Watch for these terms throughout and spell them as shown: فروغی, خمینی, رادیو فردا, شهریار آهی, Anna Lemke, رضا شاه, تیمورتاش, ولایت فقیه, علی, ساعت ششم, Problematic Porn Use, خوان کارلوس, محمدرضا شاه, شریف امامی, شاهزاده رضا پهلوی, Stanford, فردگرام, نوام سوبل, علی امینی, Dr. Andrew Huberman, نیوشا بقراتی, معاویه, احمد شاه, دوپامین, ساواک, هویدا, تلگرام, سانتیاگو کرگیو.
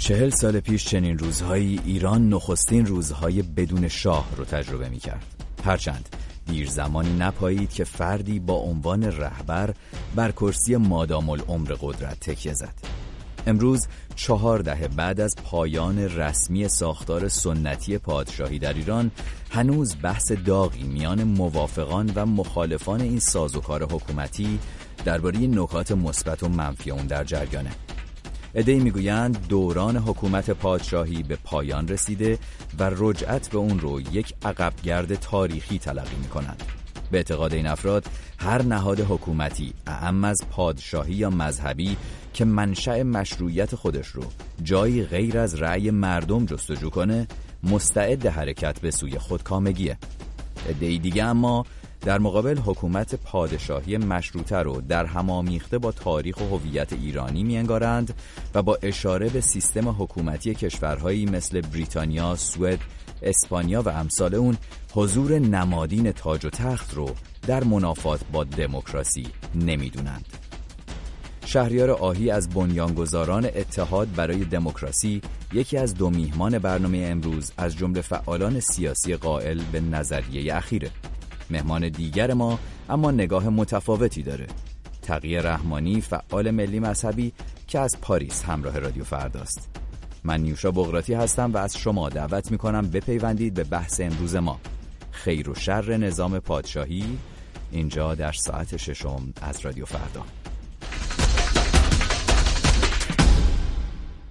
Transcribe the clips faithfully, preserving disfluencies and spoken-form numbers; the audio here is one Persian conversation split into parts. چهل سال پیش چنین روزهایی ایران نخستین روزهای بدون شاه رو تجربه می کرد. هرچند دیر زمانی نپایید که فردی با عنوان رهبر بر کرسی مادام العمر قدرت تکیه زد. امروز چهار دهه بعد از پایان رسمی ساختار سنتی پادشاهی در ایران، هنوز بحث داغی میان موافقان و مخالفان این سازوکار حکومتی درباره نکات مثبت و منفی اون در جریانه. عده‌ای میگویند دوران حکومت پادشاهی به پایان رسیده و رجعت به اون رو یک عقبگرد تاریخی تلقی میکنند. به اعتقاد این افراد هر نهاد حکومتی، اعم از پادشاهی یا مذهبی، که منشأ مشروعیت خودش رو جایی غیر از رأی مردم جستجو کنه، مستعد حرکت به سوی خودکامگیه. عده‌ای دیگه اما در مقابل حکومت پادشاهی مشروطه رو در همامیخته با تاریخ و هویت ایرانی می‌انگارند و با اشاره به سیستم حکومتی کشورهایی مثل بریتانیا، سوئد، اسپانیا و امثال اون، حضور نمادین تاج و تخت رو در منافات با دموکراسی نمی‌دونند. شهریار آهی از بنیانگذاران اتحاد برای دموکراسی، یکی از دو میهمان برنامه امروز، از جمله فعالان سیاسی قائل به نظریه اخیره. مهمان دیگر ما اما نگاه متفاوتی داره. تقی رحمانی، فعال ملی مذهبی که از پاریس همراه رادیو فرداست. من نیوشا بقراتی هستم و از شما دعوت می‌کنم بپیوندید به بحث امروز ما: خیر و شر نظام پادشاهی، اینجا در ساعت ششم از رادیو فردا.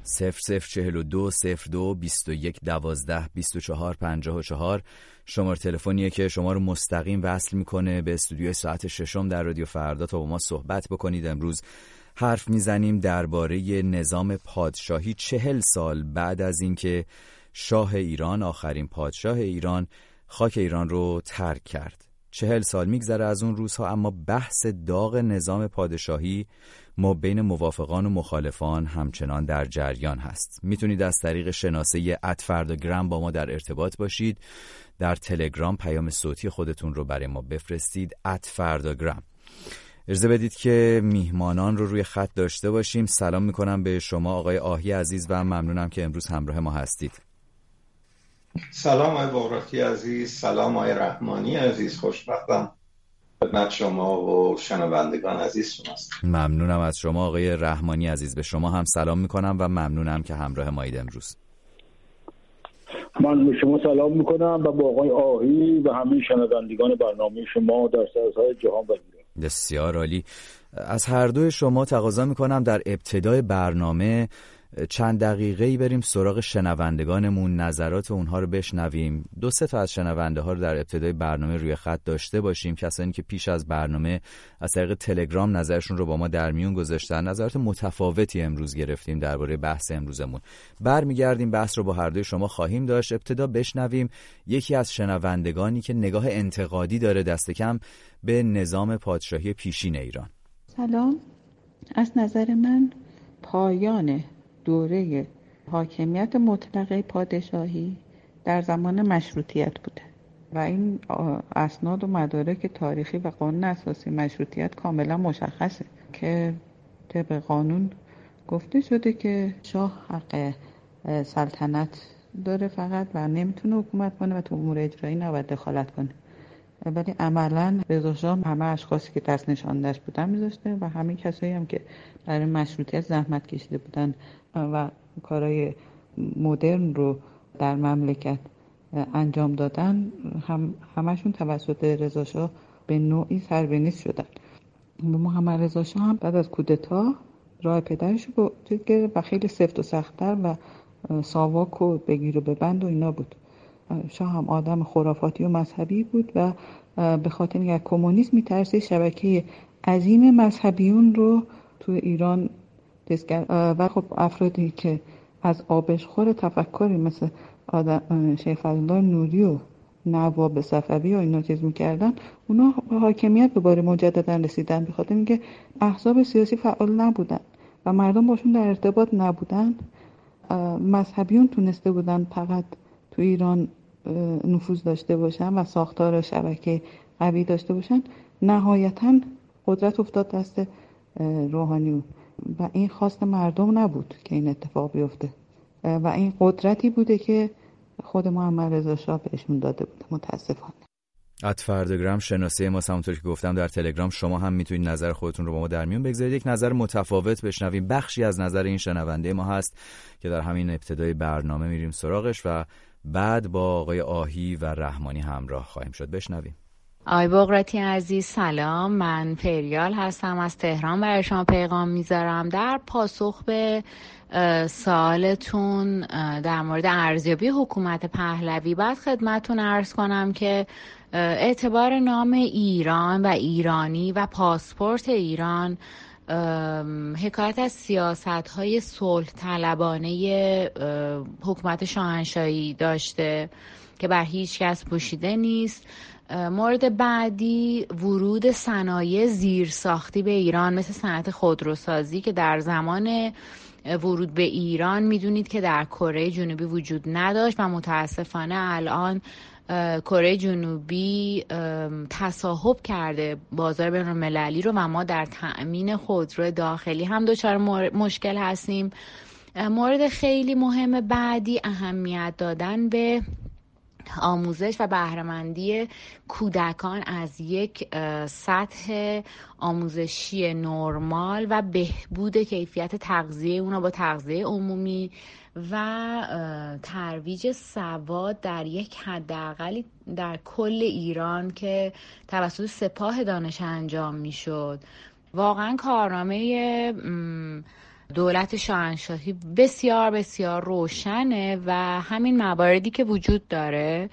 صفر صفر چهل و دو صفر دو بیست و یک دوازده بیست و چهار پنجاه و چهار شماره تلفنیه که شما رو مستقیم وصل میکنه به استودیوی ساعت ششم در رادیو فردا تا با ما صحبت بکنید. امروز حرف میزنیم درباره نظام پادشاهی چهل سال بعد از اینکه شاه ایران، آخرین پادشاه ایران، خاک ایران رو ترک کرد. چهل سال میگذره از اون روزها، اما بحث داغ نظام پادشاهی ما بین موافقان و مخالفان همچنان در جریان هست. میتونید از طریق شناسه ات فردگرام با ما در ارتباط باشید. در تلگرام پیام صوتی خودتون رو برای ما بفرستید، ات فردگرام. اجازه بدید که میهمانان رو روی خط داشته باشیم. سلام میکنم به شما آقای آهی عزیز و ممنونم که امروز همراه ما هستید. سلام آقای بقراتی عزیز، سلام آقای رحمانی عزیز، خوشبختم خدمت شما و شنوندگان عزیز شماست. ممنونم از شما آقای رحمانی عزیز، به شما هم سلام میکنم و ممنونم که همراه مایید امروز. من به شما سلام میکنم و با آقای آهی و همه شنوندگان برنامه شما در سراسر جهان و ایران. بسیار عالی. از هر دوی شما تقاضا میکنم در ابتدای برنامه چند دقیقه‌ای بریم سراغ شنوندگانمون، نظرات اونها رو بشنویم. دو سه تا از شنونده ها رو در ابتدای برنامه روی خط داشته باشیم، کسانی که پیش از برنامه از طریق تلگرام نظرشون رو با ما در میون گذاشتن. نظرات متفاوتی امروز گرفتیم درباره بحث امروزمون. برمیگردیم، بحث رو با هر دوی شما خواهیم داشت. ابتدا بشنویم یکی از شنوندگانی که نگاه انتقادی داره دست کم به نظام پادشاهی پیشین ایران. سلام، از نظر من پایانه دوره حاکمیت مطلقه پادشاهی در زمان مشروطیت بوده و این اسناد و مدارک تاریخی و قانون اساسی مشروطیت کاملا مشخصه که طبق قانون گفته شده که شاه حق سلطنت داره فقط و نمیتونه حکومت کنه و تو امور اجرایی نباید دخالت کنه، ولی عملا رضا شاه همه اشخاصی که دست نشاندش بودن میذاشته و همه کسایی هم که برای مشروطیت زحمت کشیده بودن و کارهای مدرن رو در مملکت انجام دادن هم همشون توسط رضا شاه به نوعی سربنیست شدن. محمدرضا شاه هم بعد از کودتا راه پدرش رو گرفت و خیلی سفت و سخت‌تر و ساواک و بگیر و ببند و اینا بود. شاه هم آدم خرافاتی و مذهبی بود و به خاطر اینکه کمونیسم می‌ترسید شبکه عظیم مذهبیون رو تو ایران دستگیر و خب افرادی که از آبشخور تفکری مثل شیخ فضل الله نوری و نواب صفوی و اینا چیز می‌کردن، اونا حاکمیت به بار مجددا رسیدن به خاطر اینکه احزاب سیاسی فعال نبودن و مردم باشون در ارتباط نبودن. مذهبیون تونسته بودن فقط تو ایران نفوذ داشته باشن و ساختار شبکه قوی داشته باشن. نهایتاً قدرت افتاد دست روحانیون و این خواست مردم نبود که این اتفاق بیفته. و این قدرتی بوده که خود محمدرضا شاه بهشون داده بود. متاسفانه ات فردگرام شناسه ما، همونطور که گفتم در تلگرام شما هم میتونید نظر خودتون رو با ما در میون بگذارید. یک نظر متفاوت بشنویم، بخشی از نظر این شنونده ما هست که در همین ابتدای برنامه میریم سراغش و بعد با آقای آهی و رحمانی همراه خواهیم شد. بشنویم. آقای بقراتی عزیز سلام، من فریال هستم از تهران، برای شما پیغام میذارم در پاسخ به سوالتون در مورد ارزیابی حکومت پهلوی. بعد خدمتتون عرض کنم که اعتبار نام ایران و ایرانی و پاسپورت ایران حکایت از سیاست‌های صلح طلبانه حکومت شاهنشاهی داشته که بر هیچ کس پوشیده نیست. مورد بعدی ورود صنایع زیرساختی به ایران مثل صنعت خودروسازی که در زمان ورود به ایران میدونید که در کره جنوبی وجود نداشت و متاسفانه الان کره جنوبی تصاحب کرده بازار بین المللی رو و ما در تأمین خودرو داخلی هم دچار مشکل هستیم. مورد خیلی مهم بعدی اهمیت دادن به آموزش و بهره‌مندی کودکان از یک سطح آموزشی نرمال و بهبود کیفیت تغذیه اونا با تغذیه عمومی و ترویج سواد در یک حداقل در کل ایران که توسط سپاه دانش انجام میشد. واقعا کارنامه دولت شاهنشاهی بسیار بسیار روشنه و همین مواردی که وجود داره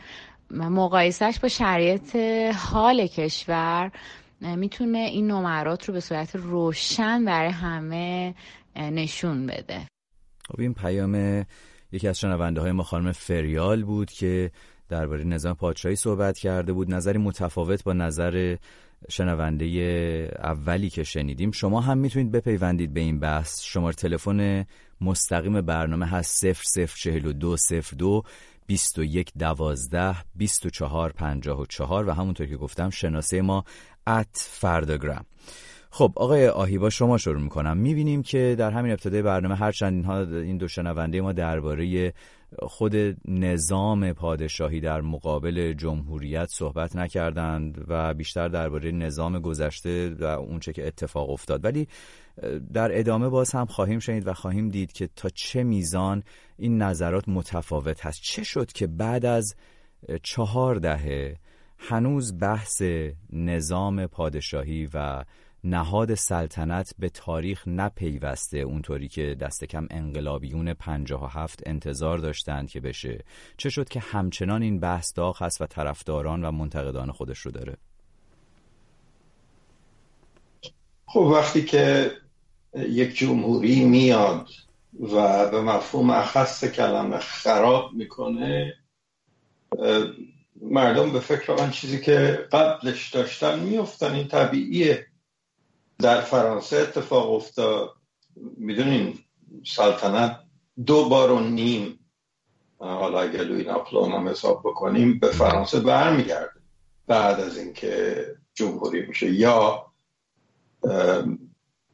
مقایسهش با شرایط حال کشور میتونه این نمرات رو به صورت روشن برای همه نشون بده. خب این پیام یکی از شنونده های ما خانم فریال بود که درباره نظام پادشاهی صحبت کرده بود، نظری متفاوت با نظر شنونده اولی که شنیدیم. شما هم میتونید بپیوندید به این بحث. شماره تلفن مستقیم برنامه هست صفر صفر چهل و دو صفر دو بیست و یک دوازده بیست و چهار پنجاه و چهار و همونطور که گفتم شناسه ما ات فردگرام. خب آقای آهی با شما شروع میکنم. میبینیم که در همین ابتدای برنامه هرچند اینها این دو شنونده ما درباره خود نظام پادشاهی در مقابل جمهوریت صحبت نکردند و بیشتر درباره نظام گذشته و اونچه که اتفاق افتاد، ولی در ادامه باز هم خواهیم شنید و خواهیم دید که تا چه میزان این نظرات متفاوت هست. چه شد که بعد از چهار دهه هنوز بحث نظام پادشاهی و نهاد سلطنت به تاریخ نپیوسته اونطوری که دست کم انقلابیون پنجاه و هفت انتظار داشتند که بشه؟ چه شد که همچنان این بحث داغ هست و طرفداران و منتقدان خودش رو داره؟ خب وقتی که یک جمهوری میاد و به مفهوم اخص کلمه خراب میکنه، مردم به فکر آن چیزی که قبلش داشتن میافتن. این طبیعیه. در فرانسه اتفاق افتاد، میدونین سلطنت دو بار و نیم، حالا اگه لوی ناپلئون هم حساب بکنیم، به فرانسه برمیگرده بعد از اینکه جمهوری میشه. یا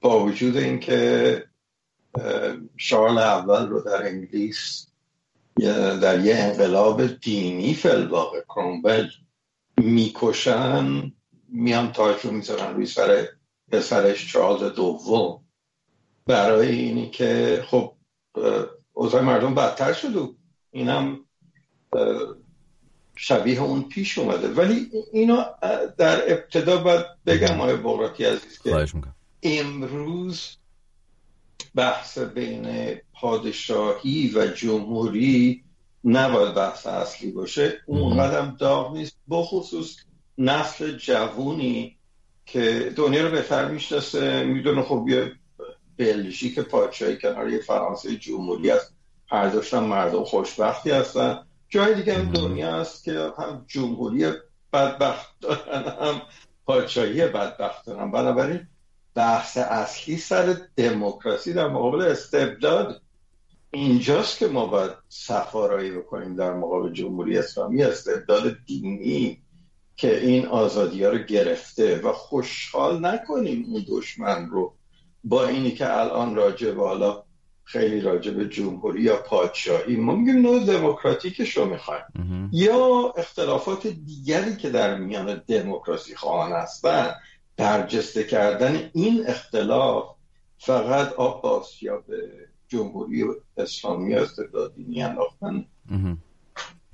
با وجود اینکه شارل اول رو در انگلیس در یه انقلاب دینی فلواقع کرامبل میکشن، میان تاج رو میذارن روی سر پسرش چارلز دوم برای اینی که خب اوضاع مردم بدتر شد و اینم شبیه اون پیش اومده. ولی اینو در ابتدا باید بگم آقای بقراتی عزیز که امروز بحث بین پادشاهی و جمهوری نباید بحث اصلی باشه، اونقدرم داغ نیست، بخصوص نسل جوونی که دنیا رو بهتر میشناسه، میدونه خب یه بلژیک پادشاهی کنار یه فرانسه جمهوری است، هر دوشون مردم خوشبختی هستن. جای دیگه هم دنیا است که هم جمهوری بدبخت دارن هم پادشاهی بدبخت دارن. بنابراین بحث اصلی سر دموکراسی در مقابل استبداد اینجاست که ما باید صفارایی بکنیم در مقابل جمهوری اسلامی، استبداد دینی که این آزادی‌ها رو گرفته، و خوشحال نکنیم اون دشمن رو با اینی که الان راجع به حالا خیلی راجع به جمهوری یا پادشاهی، ما میگیم نوع دموکراتیکش رو میخوایم یا اختلافات دیگری که در میان دموکراسی خواهان هستن، برجسته کردن این اختلاف فقط آب با آسیاب جمهوری اسلامی استبدادی میانداختن.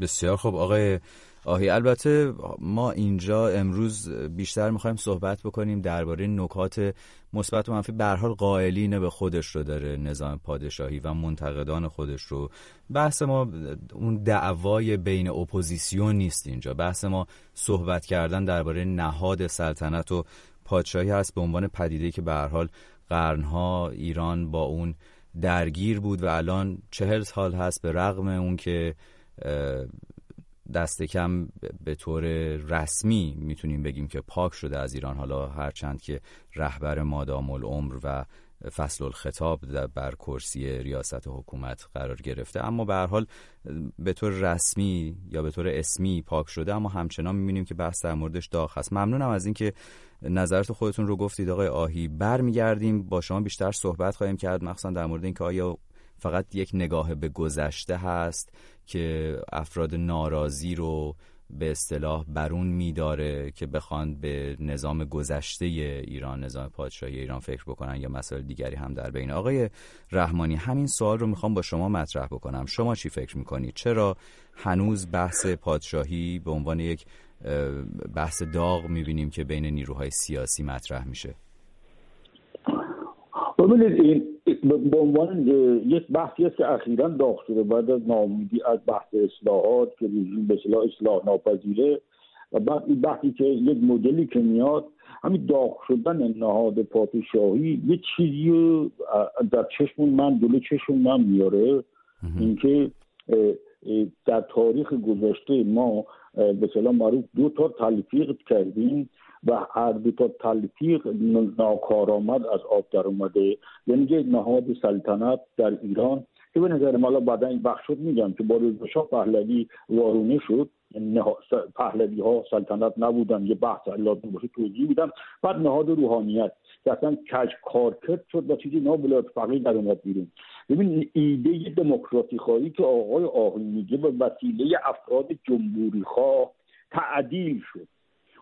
بسیار خب آقای آهی، البته ما اینجا امروز بیشتر میخوایم صحبت بکنیم درباره نکات مثبت و منفی. به هر حال قائلین به خودش رو داره نظام پادشاهی و منتقدان خودش رو. بحث ما اون دعوای بین اپوزیسیون نیست اینجا، بحث ما صحبت کردن درباره نهاد سلطنت و پادشاهی هست به عنوان پدیده‌ای که به هر حال قرنها ایران با اون درگیر بود و الان چهل سال هست به رغم اون که دست کم به طور رسمی میتونیم بگیم که پاک شده از ایران، حالا هرچند که رهبر مادام العمر و فصل الخطاب بر کرسی ریاست حکومت قرار گرفته، اما به هر حال به طور رسمی یا به طور اسمی پاک شده، اما همچنان میبینیم که بحث در موردش داغ هست. ممنونم از اینکه نظرت خودتون رو گفتید آقای آهی. برمیگردیم با شما بیشتر صحبت خواهیم کرد، مخصوصا در مورد اینکه آیا فقط یک نگاه به گذشته هست که افراد ناراضی رو به اصطلاح برون می‌داره که بخوان به نظام گذشته ایران، نظام پادشاهی ایران فکر بکنن، یا مسائل دیگری هم در بین. آقای رحمانی، همین سوال رو میخوام با شما مطرح بکنم. شما چی فکر میکنید؟ چرا هنوز بحث پادشاهی به عنوان یک بحث داغ میبینیم که بین نیروهای سیاسی مطرح میشه؟ ببینید این به عنوان یک بحثی است که اخیراً داغ شده بعد از ناامیدی از بحث اصلاحات که رژیم به اصطلاح اصلاح ناپذیره و بعد این بحثی که یک مدلی که میاد همین داغ شدن نهاد پادشاهی یه چیزی رو در چشمون من جلو چشم من میاره. اینکه در تاریخ گذشته ما به اصطلاح معروف دو تا تلفیق کردیم و هر دو تا تلفیق ناکارآمد از آب در اومده. یعنی نهاد سلطنت در ایران که به نظر من بعدا این بخشو میگم که با رضا شاه پهلوی وارونه شد، پهلوی ها سلطنت نبودن، یه بحث علادی باشه توجیه بودن، بعد نهاد روحانیت که اصلا کج کارکرد شد و چیزی نابلافقی در اومد بیرون. ببین ایده دموکراسی خواهی که آقای آهی میگه به وسیله افراد جمهوری خواه تعدیل شد،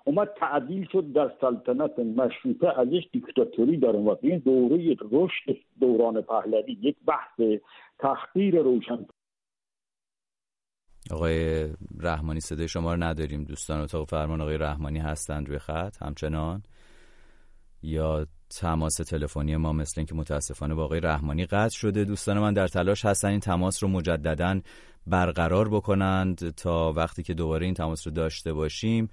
اومد تعدیل شد در سلطنت مشروطه ازش دیکتاتوری در اومد. این دوره رشد دوران پهلوی یک بحث تحقیر روشن. آقای رحمانی صدای شما رو نداریم. دوستان اتاق فرمان آقای رحمانی هستند روی خط همچنان یا تماس تلفنی ما مثل اینکه متاسفانه با آقای رحمانی قطع شده؟ دوستان من در تلاش هستن این تماس رو مجدداً برقرار بکنند تا وقتی که دوباره این تماس رو داشته باشیم.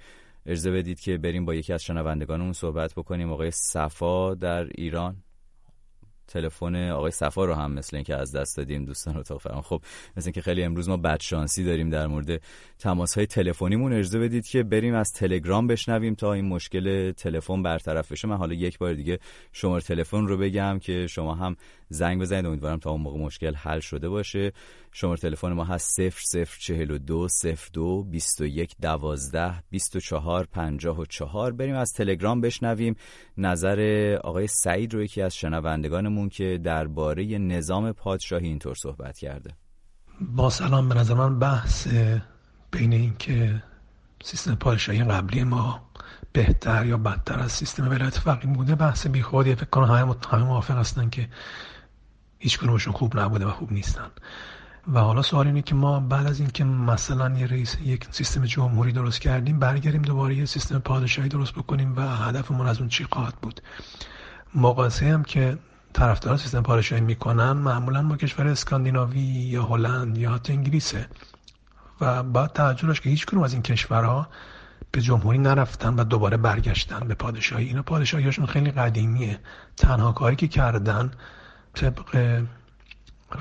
اجازه بدید که بریم با یکی از شنوندگانمون صحبت بکنیم. آقای صفا در ایران، تلفن آقای صفا رو هم مثل اینکه از دست دادیم دوستان اتاق فرمان. خب مثل اینکه خیلی امروز ما بدشانسی داریم در مورد تماس‌های تلفنیمون. اجازه بدید که بریم از تلگرام بشنویم تا این مشکل تلفن برطرف بشه. من حالا یک بار دیگه شماره تلفن رو بگم که شما هم زنگ بزنید، امیدوارم تا اون موقع مشکل حل شده باشه. شماره تلفن ما هست صفر صفر چهل و دو صفر دو بیست و یک دوازده بیست و چهار پنجاه و چهار. بریم از تلگرام بشنویم نظر آقای سعید رو، یکی از شنوندگانمون که درباره نظام پادشاهی اینطور صحبت کرده. با سلام، به نظر من بحث بین این که سیستم پادشاهی قبلی ما بهتر یا بدتر از سیستم ولایت فقیه بوده بحث بیخودیه. فکر کنم همه همه موافق هستن که هیچ کدومشون خوب نبوده و خوب نیستن. و حالا سوال اینه که ما بعد از اینکه مثلا یه رئیس یک سیستم جمهوری درست کردیم، برگردیم دوباره یه سیستم پادشاهی درست بکنیم و هدفمون از اون چی خواهد بود؟ مقایسه هم که طرفدار سیستم پادشاهی میکنن معمولا با کشور اسکاندیناوی یا هلند یا حتی انگلیسه و بعد تعجبش که هیچ کدوم از این کشورها به جمهوری نرفتن و دوباره برگشتن به پادشاهی. اینا پادشاهیاشون خیلی قدیمیه. تنها کاری که کردن طبق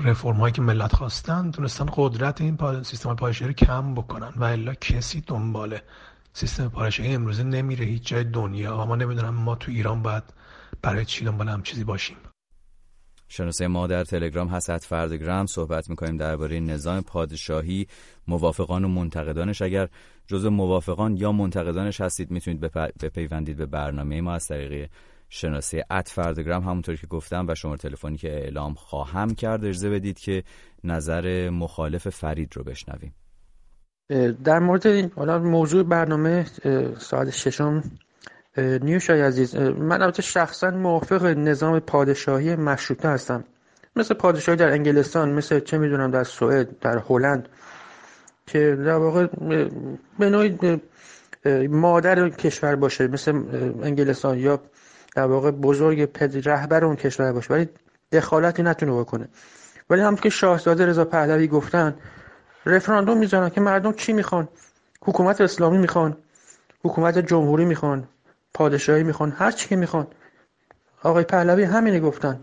رفرم هایی که ملت خواستن تونستن قدرت این پا... سیستم پادشاهی رو کم بکنن و الا کسی دنبال سیستم پادشاهی امروزه نمیره هیچ جای دنیا. و ما نمیدونم ما تو ایران باید برای چی دنبال هم چیزی باشیم. شناسه ما در تلگرام هست فردگرام، صحبت میکنیم درباره نظام پادشاهی، موافقان و منتقدانش. اگر جزو موافقان یا منتقدانش هستید میتونید بپ... بپیوندید به برنامه ما از طریق شناسی ات فردگرام همونطور که گفتم و شماره تلفنی که اعلام خواهم کرد، اجازه بدید که نظر مخالف فرید رو بشنویم. در مورد این حالا موضوع برنامه ساعت ششم نیوشای عزیز، من البته شخصا موافق نظام پادشاهی مشروطه هستم، مثل پادشاهی در انگلستان، مثل چه میدونم در سوئد، در هلند، که در واقع به نوعی مادر کشور باشه، مثل انگلستان، یا در واقع بزرگ پدر رهبر اون کشور باشه ولی دخالتی نتونه بکنه. ولی همون که شاهزاده رضا پهلوی گفتن، رفراندوم میزنن که مردم چی میخوان، حکومت اسلامی میخوان، حکومت جمهوری میخوان، پادشاهی میخوان، هر چی که میخوان. آقای پهلوی همینه گفتن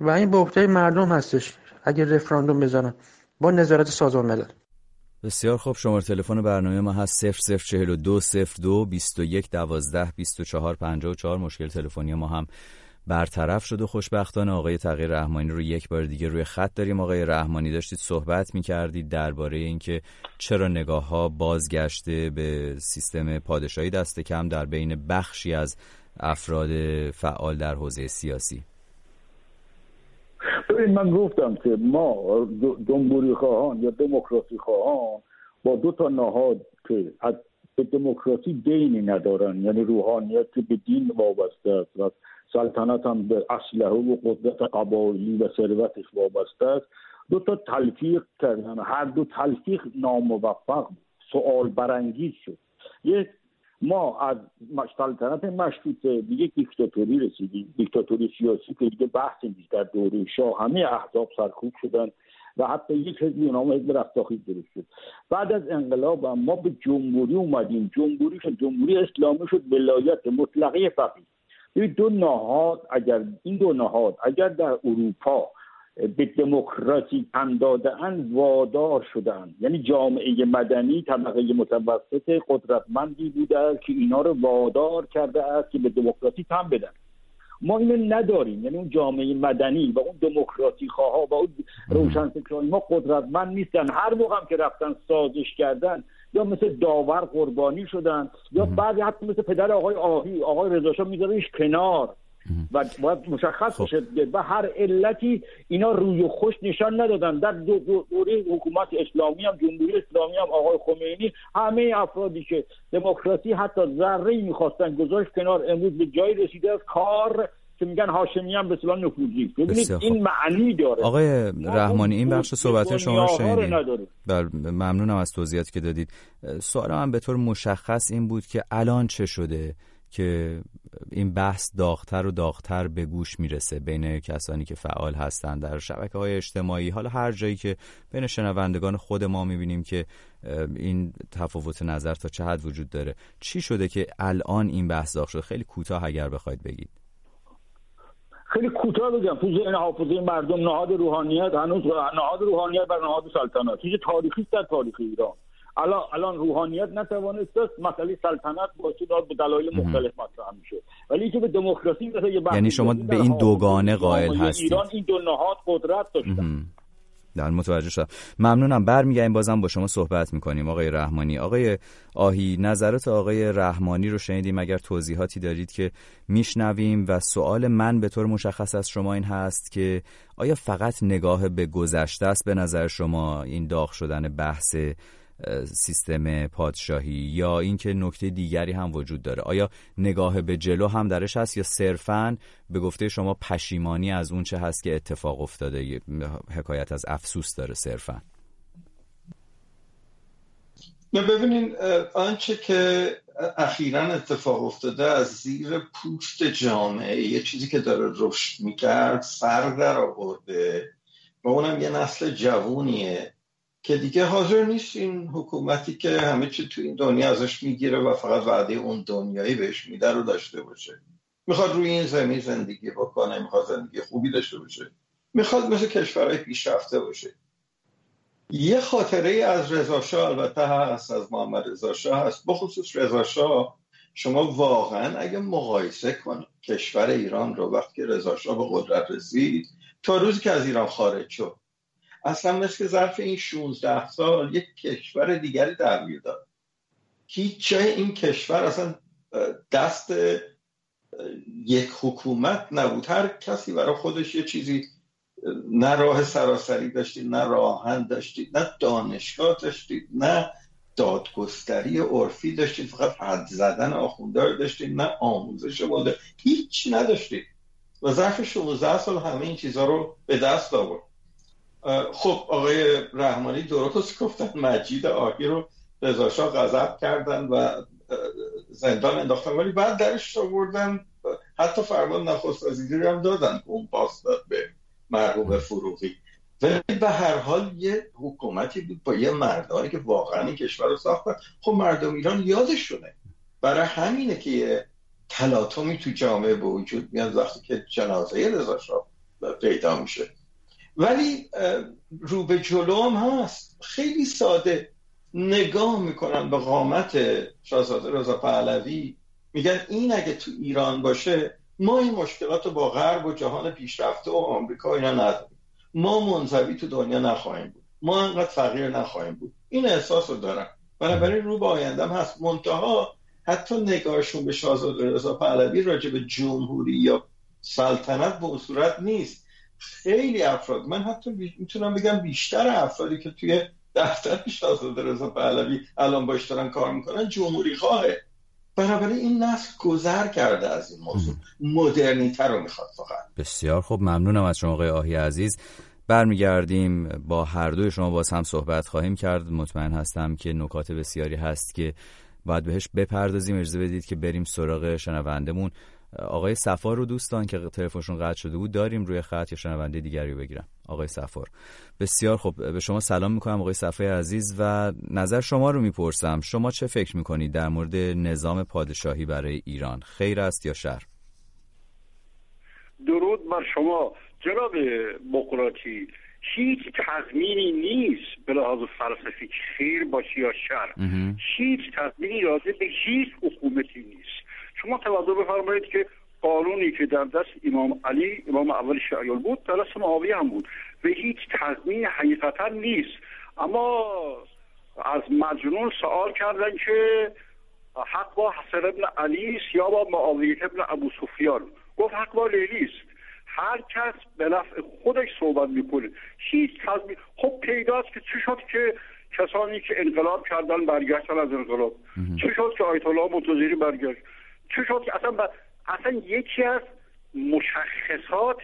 و این بحث مردم هستش اگه رفراندوم بزنن با نظارت سازمان ملل. بسیار خوب، شماره تلفن برنامه ما هست صفر صفر چهار دو صفر دو بیست و یک دوازده بیست و چهار پنجاه و چهار. مشکل تلفنی ما هم برطرف شد و خوشبختانه آقای تقی رحمانی رو یک بار دیگه روی خط داریم. آقای رحمانی، داشتید صحبت می‌کردید درباره اینکه چرا نگاه‌ها بازگشته به سیستم پادشاهی دست کم در بین بخشی از افراد فعال در حوزه سیاسی. ببین، من گفتم که ما جمهوری خواهان یا دموکراسی خواهان با دو تا نهاد که از دموکراسی دینی ندارن، یعنی روحانیت که به دین وابسته است و سلطنت هم به اسلحه و قدرت قبایلی و ثروتش وابسته است، دو تا تلفیق کردن. هر دو تلفیق ناموفق بود، سوال برانگیز شد. یک، ما از سلطنت مشروطه به یک دیکتاتوری رسیدیم، دیکتاتوری سیاسی که دیگه بحثی نیست. در دوره شاه همه احزاب سرکوب شدن و حتی یک حزبی به نام حزب رستاخیز درست شد. بعد از انقلاب ما به جمهوری اومدیم، جمهوری شد، جمهوری اسلامی شد، ولایت مطلقه فقیه. این دو نهاد اگر این دو نهاد اگر در اروپا به دموکراسی هم داده‌اند، وادار شدند. یعنی جامعه مدنی، طبقه متوسط قدرتمندی بوده که اینا رو وادار کرده است که به دموکراسی تن بدن. ما اینو نداریم، یعنی اون جامعه مدنی و اون دموکراسی خواها و اون روشنفکران ما قدرتمند نیستن. هر موقع هم که رفتن سازش کردن، یا مثل داور قربانی شدن، یا بعد حتی مثل پدر آقای آهی، آقای رضا شاه می‌ذارنش کنار و باید مشخص بشه و هر علتی اینا روی خوش نشان ندادن. در دو دوره حکومت اسلامی هم، جمهوری اسلامی هم، آقای خمینی همه افرادی که دموکراسی حتی ذره‌ای می‌خواستن گذاشت کنار. امروز به جایی رسیده از کار که میگن هاشمی هم به اصطلاح نفوذی. ببینید این معنی داره. آقای رحمانی، این بخش صحبت شما رو شنیدیم، ممنونم از توضیحاتی که دادید. سوال من به طور مشخص این بود که الان چه شده که این بحث داغ‌تر و داغ‌تر به گوش میرسه بین کسانی که فعال هستند در شبکه‌های اجتماعی، حالا هر جایی که بین شنوندگان خود ما می‌بینیم که این تفاوت نظر تا چه حد وجود داره. چی شده که الان این بحث داغ شده؟ خیلی کوتاه اگر بخواید بگید. خیلی کوتاه بگم، تو ذهن حافظه مردم نهاد روحانیت هنوز نهاد روحانیت بر نهاد سلطنت چیز تاریخی است در تاریخ ایران. الان الان روحانیت نتوانست مسئله سلطنت باشه، داد به دلایل مختلف مطرح میشه، ولی اینکه به دموکراسی میرسه یه بحث. یعنی شما به این دوگانه قائل هستید. ایران این دو نهاد قدرت داشتن. در متوجه شدم، ممنونم. برمیگردیم بازم با شما صحبت میکنیم آقای رحمانی. آقای آهی، نظرات آقای رحمانی رو شنیدیم، اگر توضیحاتی دارید که میشنویم. و سوال من به طور مشخص از شما این هست که آیا فقط نگاه به گذشته است به نظر شما این داغ شدن بحث سیستم پادشاهی، یا اینکه نکته دیگری هم وجود داره؟ آیا نگاه به جلو هم درش هست یا صرفاً به گفته شما پشیمانی از اون چه هست که اتفاق افتاده، حکایت از افسوس داره صرفاً؟ ببینین، آنچه که اخیراً اتفاق افتاده از زیر پوست جامعه، یه چیزی که داره رشد میکرد سر در آورده و اونم یه نسل جوونیه که دیگه حاضر نیست این حکومتی که همه چی تو این دنیا ازش میگیره و فقط وعده اون دنیایی بهش میده رو داشته باشه. میخواد روی این زمین زندگی بکنه، میخواد زندگی خوبی داشته باشه، میخواد مثل کشورهای پیشرفته باشه. یه خاطره از رضا شاه البته هست، از محمدرضا شاه هست. بخصوص رضا شاه، شما واقعا اگه مقایسه کنید کشور ایران رو وقتی رضا شاه به قدرت رسید تا روزی که از ایران خارج شد، اصلا مثل که ظرف این شانزده سال یک کشور دیگری در میاد. هیچ جای این کشور اصلا دست یک حکومت نبود، هر کسی برای خودش یه چیزی، نه راه سراسری داشتید، نه راهن داشتید، نه دانشگاه داشتید، نه دادگستری عرفی داشتید، فقط حد زدن آخوندار داشتید، نه آموزش بوده، هیچ نداشتید و ظرف شانزده سال همه این چیزها رو به دست آورد. خب آقای رحمانی درست گفتن، مجید آهی رو رضا شاه غضب کردن و زندان انداختن، ولی بعد درش آوردن، حتی فرمان نخست وزیری هم دادن، اون پاس داد به مرحوم فروغی. ولی به هر حال یه حکومتی بود با یه مردانی که واقعا این کشور رو ساختن. خب مردم ایران یادشونه، برای همینه که یه تلاطمی تو جامعه به وجود میاد وقتی که جنازه رضا شاه پیدا میشه. ولی رو به جلو هم هست، خیلی ساده نگاه میکنن به قامت شاهزاده رضا پهلوی، میگن این اگه تو ایران باشه ما این مشکلات رو با غرب و جهان پیشرفته و آمریکا اینا نداریم، ما منزوی تو دنیا نخواهیم بود، ما انقدر فقیر نخواهیم بود، این احساس رو دارن. بنابراین رو به آینده هم هست، منتها حتی نگاهشون به شاهزاده رضا پهلوی راجع به جمهوری یا سلطنت به اون صورت نیست. خیلی افراد، من حتی میتونم بگم بیشتر افرادی که توی دفتر شاهزاده رضا پهلوی الان باش دارن کار میکنن جمهوری خواهه. بنابراین این نسل گذر کرده از این موضوع، مدرنیته رو میخواد فقط. بسیار خوب، ممنونم از شما آقای آهی عزیز. برمیگردیم، با هر دوی شما باز هم صحبت خواهیم کرد. مطمئن هستم که نکات بسیاری هست که باید بهش بپردازیم. اجازه بدید که بریم سراغ شنوندمون. آقای صفار رو دوستان که تلفنشون قطع شده بود داریم روی خط، یا شنونده دیگری رو بگیرم. آقای صفار، بسیار خب، به شما سلام میکنم آقای صفوی عزیز و نظر شما رو میپرسم. شما چه فکر میکنید در مورد نظام پادشاهی برای ایران؟ خیر است یا شر؟ درود بر شما جناب بقراتی. هیچ تضمینی نیست به لحاظ فلسفی که خیر باشه یا شر. هیچ تضمینی راجع به هیچ حکومتی نیست. شما توجه بفرمایید که قانونی که در دست امام علی، امام اول شیعیان بود، در دست معاویه هم بود و هیچ تضمین حقیقتا نیست. اما از مجنون سوال کردن که حق با حسن ابن علی است یا با معاویه ابن ابو سفیان، گفت حق با لیلی است. هر کس به نفع خودش صحبت میکنه، هیچ تضمین. خب پیداست که چی شد که کسانی که انقلاب کردن برگشتن از انقلاب، چی شد که آیت الله منتظری برگشت، چی شد که اصلا ب... اصلا یکی از مشخصات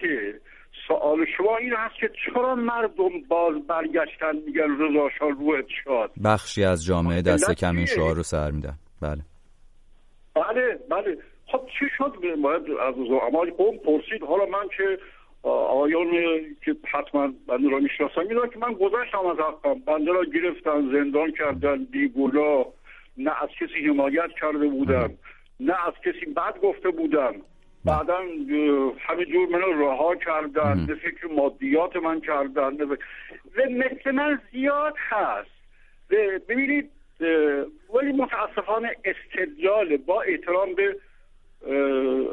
سوال شما این هست که چرا مردم باز برگشتن میگن رضا شاه رو اتشاد. بخشی از جامعه دست کم این شعار رو سر میدن. بله بله بله. خب چی شد؟ باید از زعمای قوم پرسید. حالا من که آیان که حتما بنده را میشناسم میدونم که من گذشتم از حقم، بنده را گرفتن زندان کردن بیگناه، نه از کسی حمایت کرده بودم اه. نه از کسی بد گفته بودم، بعدا همه جور منو رها کردن، به فکر مادیات من کردن و مثل من زیاد هست. ببینید ولی متاسفانه استدلال، با احترام به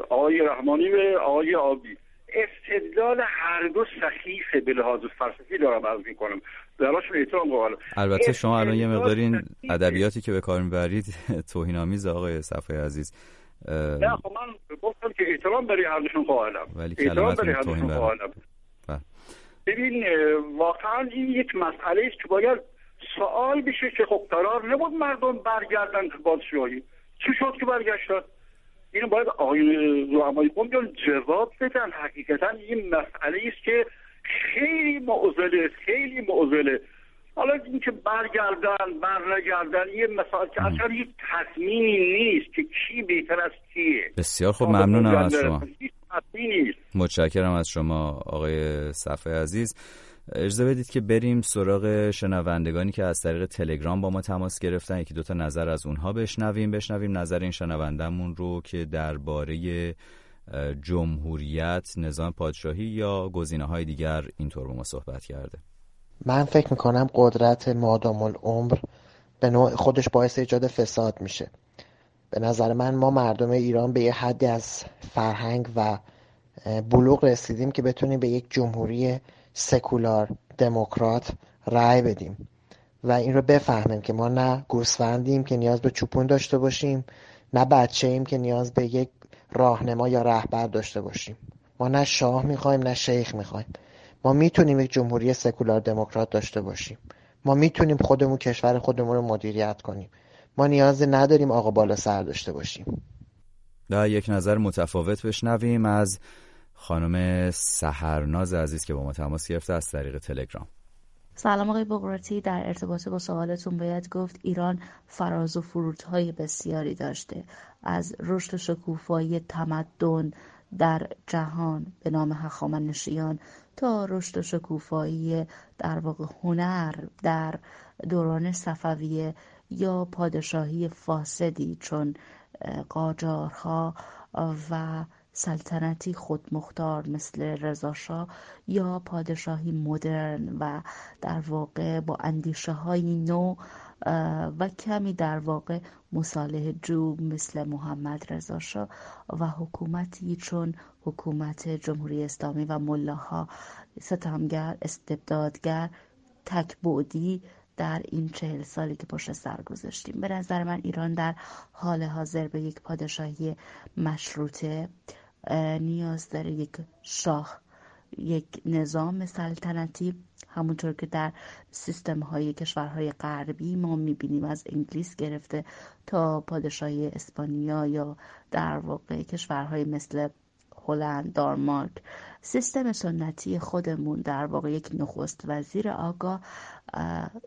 آقای رحمانی و آقای آبی، استدلال هر دو سخیفه به لحاظ فلسفی دارم عرض می‌کنم، دراشون احترام قائلم. البته شما الان یه مقدار این ادبیاتی که به کار می‌برید توهین‌آمیز آقای صفوی عزیز. نه خب من گفتم که احترام برای هر دوشون قائلم، ولی احترام برای هر دوشون قائلم. ببین واقعا این یک مسئله است که باید سوال بشه که خب قرار نبود مردم برگردن که پادشاهی، چی شد که برگشتن؟ اینو باید آقای زعمای قوم جواب بدن. حقیقتا این مسئله است که خیلی معضله، خیلی معضله. حالا اینکه برگردن برنگردن یه مسئله که اصلا یک تصمیمی نیست که کی بهتر از کیه. بسیار خب، ممنونم از شما. متشکرم از شما آقای صفوی عزیز. اجازه بدید که بریم سراغ شنوندگانی که از طریق تلگرام با ما تماس گرفتن، یکی دوتا نظر از اونها بشنویم بشنویم نظر این شنوندمون رو که درباره جمهوریت، نظام پادشاهی یا گزینه‌های دیگر اینطور با ما صحبت کرده. من فکر میکنم قدرت مادام العمر به نوع خودش باعث ایجاد فساد میشه. به نظر من ما مردم ایران به یه حدی از فرهنگ و بلوغ رسیدیم که بتونیم به یک جمهوری سکولار دموکرات رأی بدیم و این رو بفهمیم که ما نه گوسفندیم که نیاز به چوپون داشته باشیم، نه بچه‌ایم که نیاز به یک راهنما یا رهبر داشته باشیم. ما نه شاه میخوایم نه شیخ میخوایم. ما میتونیم یک جمهوری سکولار دموکرات داشته باشیم. ما میتونیم خودمون کشور خودمون رو مدیریت کنیم. ما نیاز نداریم آقا بالا سر داشته باشیم. در یک نظر متفاوت بشنویم از خانم سحرناز عزیز که با ما تماس گرفته از طریق تلگرام. سلام آقای بقراتی، در ارتباط با سوالتون باید گفت ایران فراز و فرودهای بسیاری داشته، از رشد و شکوفایی تمدن در جهان به نام هخامنشیان تا رشد و شکوفایی در واقع هنر در دوران صفویه یا پادشاهی فاسدی چون قاجارها و سلطنتی خودمختار مثل رضا شاه یا پادشاهی مدرن و در واقع با اندیشه های نو و کمی در واقع مصالحه جو مثل محمدرضا شاه و حکومتی چون حکومت جمهوری اسلامی و ملاها ستمگر استبدادگر تکبودی در این چهل سالی که پشت سر گذاشتیم. به نظر من ایران در حال حاضر به یک پادشاهی مشروطه نیاز داره، یک شاه، یک نظام سلطنتی، همونطور که در سیستم های کشورهای غربی ما میبینیم، از انگلیس گرفته تا پادشاهی اسپانیا یا در واقع کشورهای مثل هلند، دانمارک. سیستم سنتی خودمون در واقع یک نخست وزیر آگاه،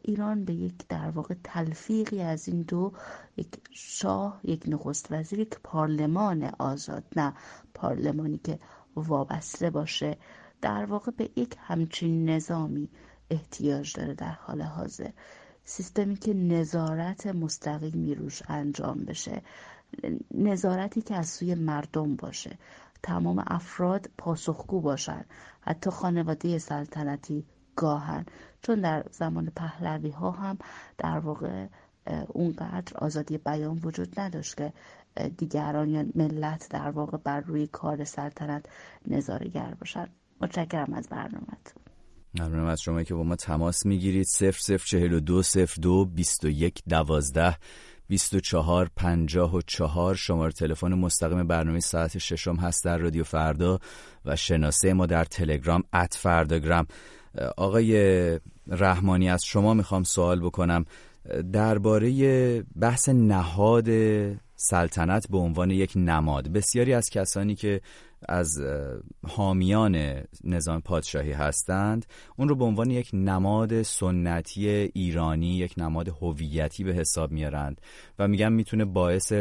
ایران به یک در واقع تلفیقی از این دو، یک شاه، یک نخست وزیر، یک پارلمان آزاد، نه پارلمانی که وابسته باشه، در واقع به یک همچین نظامی احتیاج داره در حال حاضر. سیستمی که نظارت مستقیمی روش انجام بشه، نظارتی که از سوی مردم باشه، تمام افراد پاسخگو باشن، حتی خانواده سلطنتی گاهن، چون در زمان پهلوی ها هم در واقع اونقدر آزادی بیان وجود نداشت که دیگران یا ملت در واقع بر روی کار سلطنت نظاره‌گر باشن. متشکرم از برنامه‌ت. ممنونم از شما که با ما تماس میگیرید. صفر صفر چهل و دو صفر دو بیست و یک دوازده بیست و چهار پنجاه و چهار شماره تلفن مستقیم برنامه ساعت ششم هست در رادیو فردا و شناسه ما در تلگرام ات فردگرام. آقای رحمانی، از شما میخوام سوال بکنم درباره بحث نهاد سلطنت به عنوان یک نماد. بسیاری از کسانی که از حامیان نظام پادشاهی هستند اون رو به عنوان یک نماد سنتی ایرانی، یک نماد هویتی به حساب میارند و میگن میتونه باعث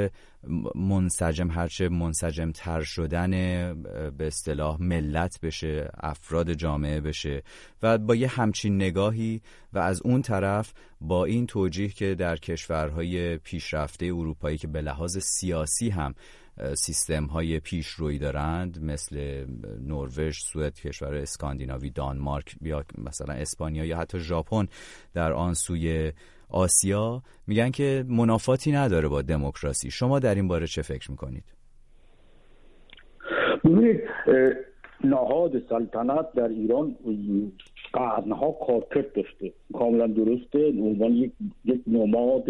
منسجم، هرچه منسجم تر شدن به اصطلاح ملت بشه، افراد جامعه بشه و با یه همچین نگاهی و از اون طرف با این توجیه که در کشورهای پیشرفته اروپایی که به لحاظ سیاسی هم سیستم های پیش روی دارند مثل نروژ، سوئد، کشور اسکاندیناوی، دانمارک یا مثلا اسپانیا یا حتی ژاپن در آن سوی آسیا، میگن که منافاتی نداره با دموکراسی. شما در این باره چه فکر میکنید؟ ببینید، نهاد سلطنت در ایران قرنها کارکر داشته، کاملا درسته، عنوان یک یک نماد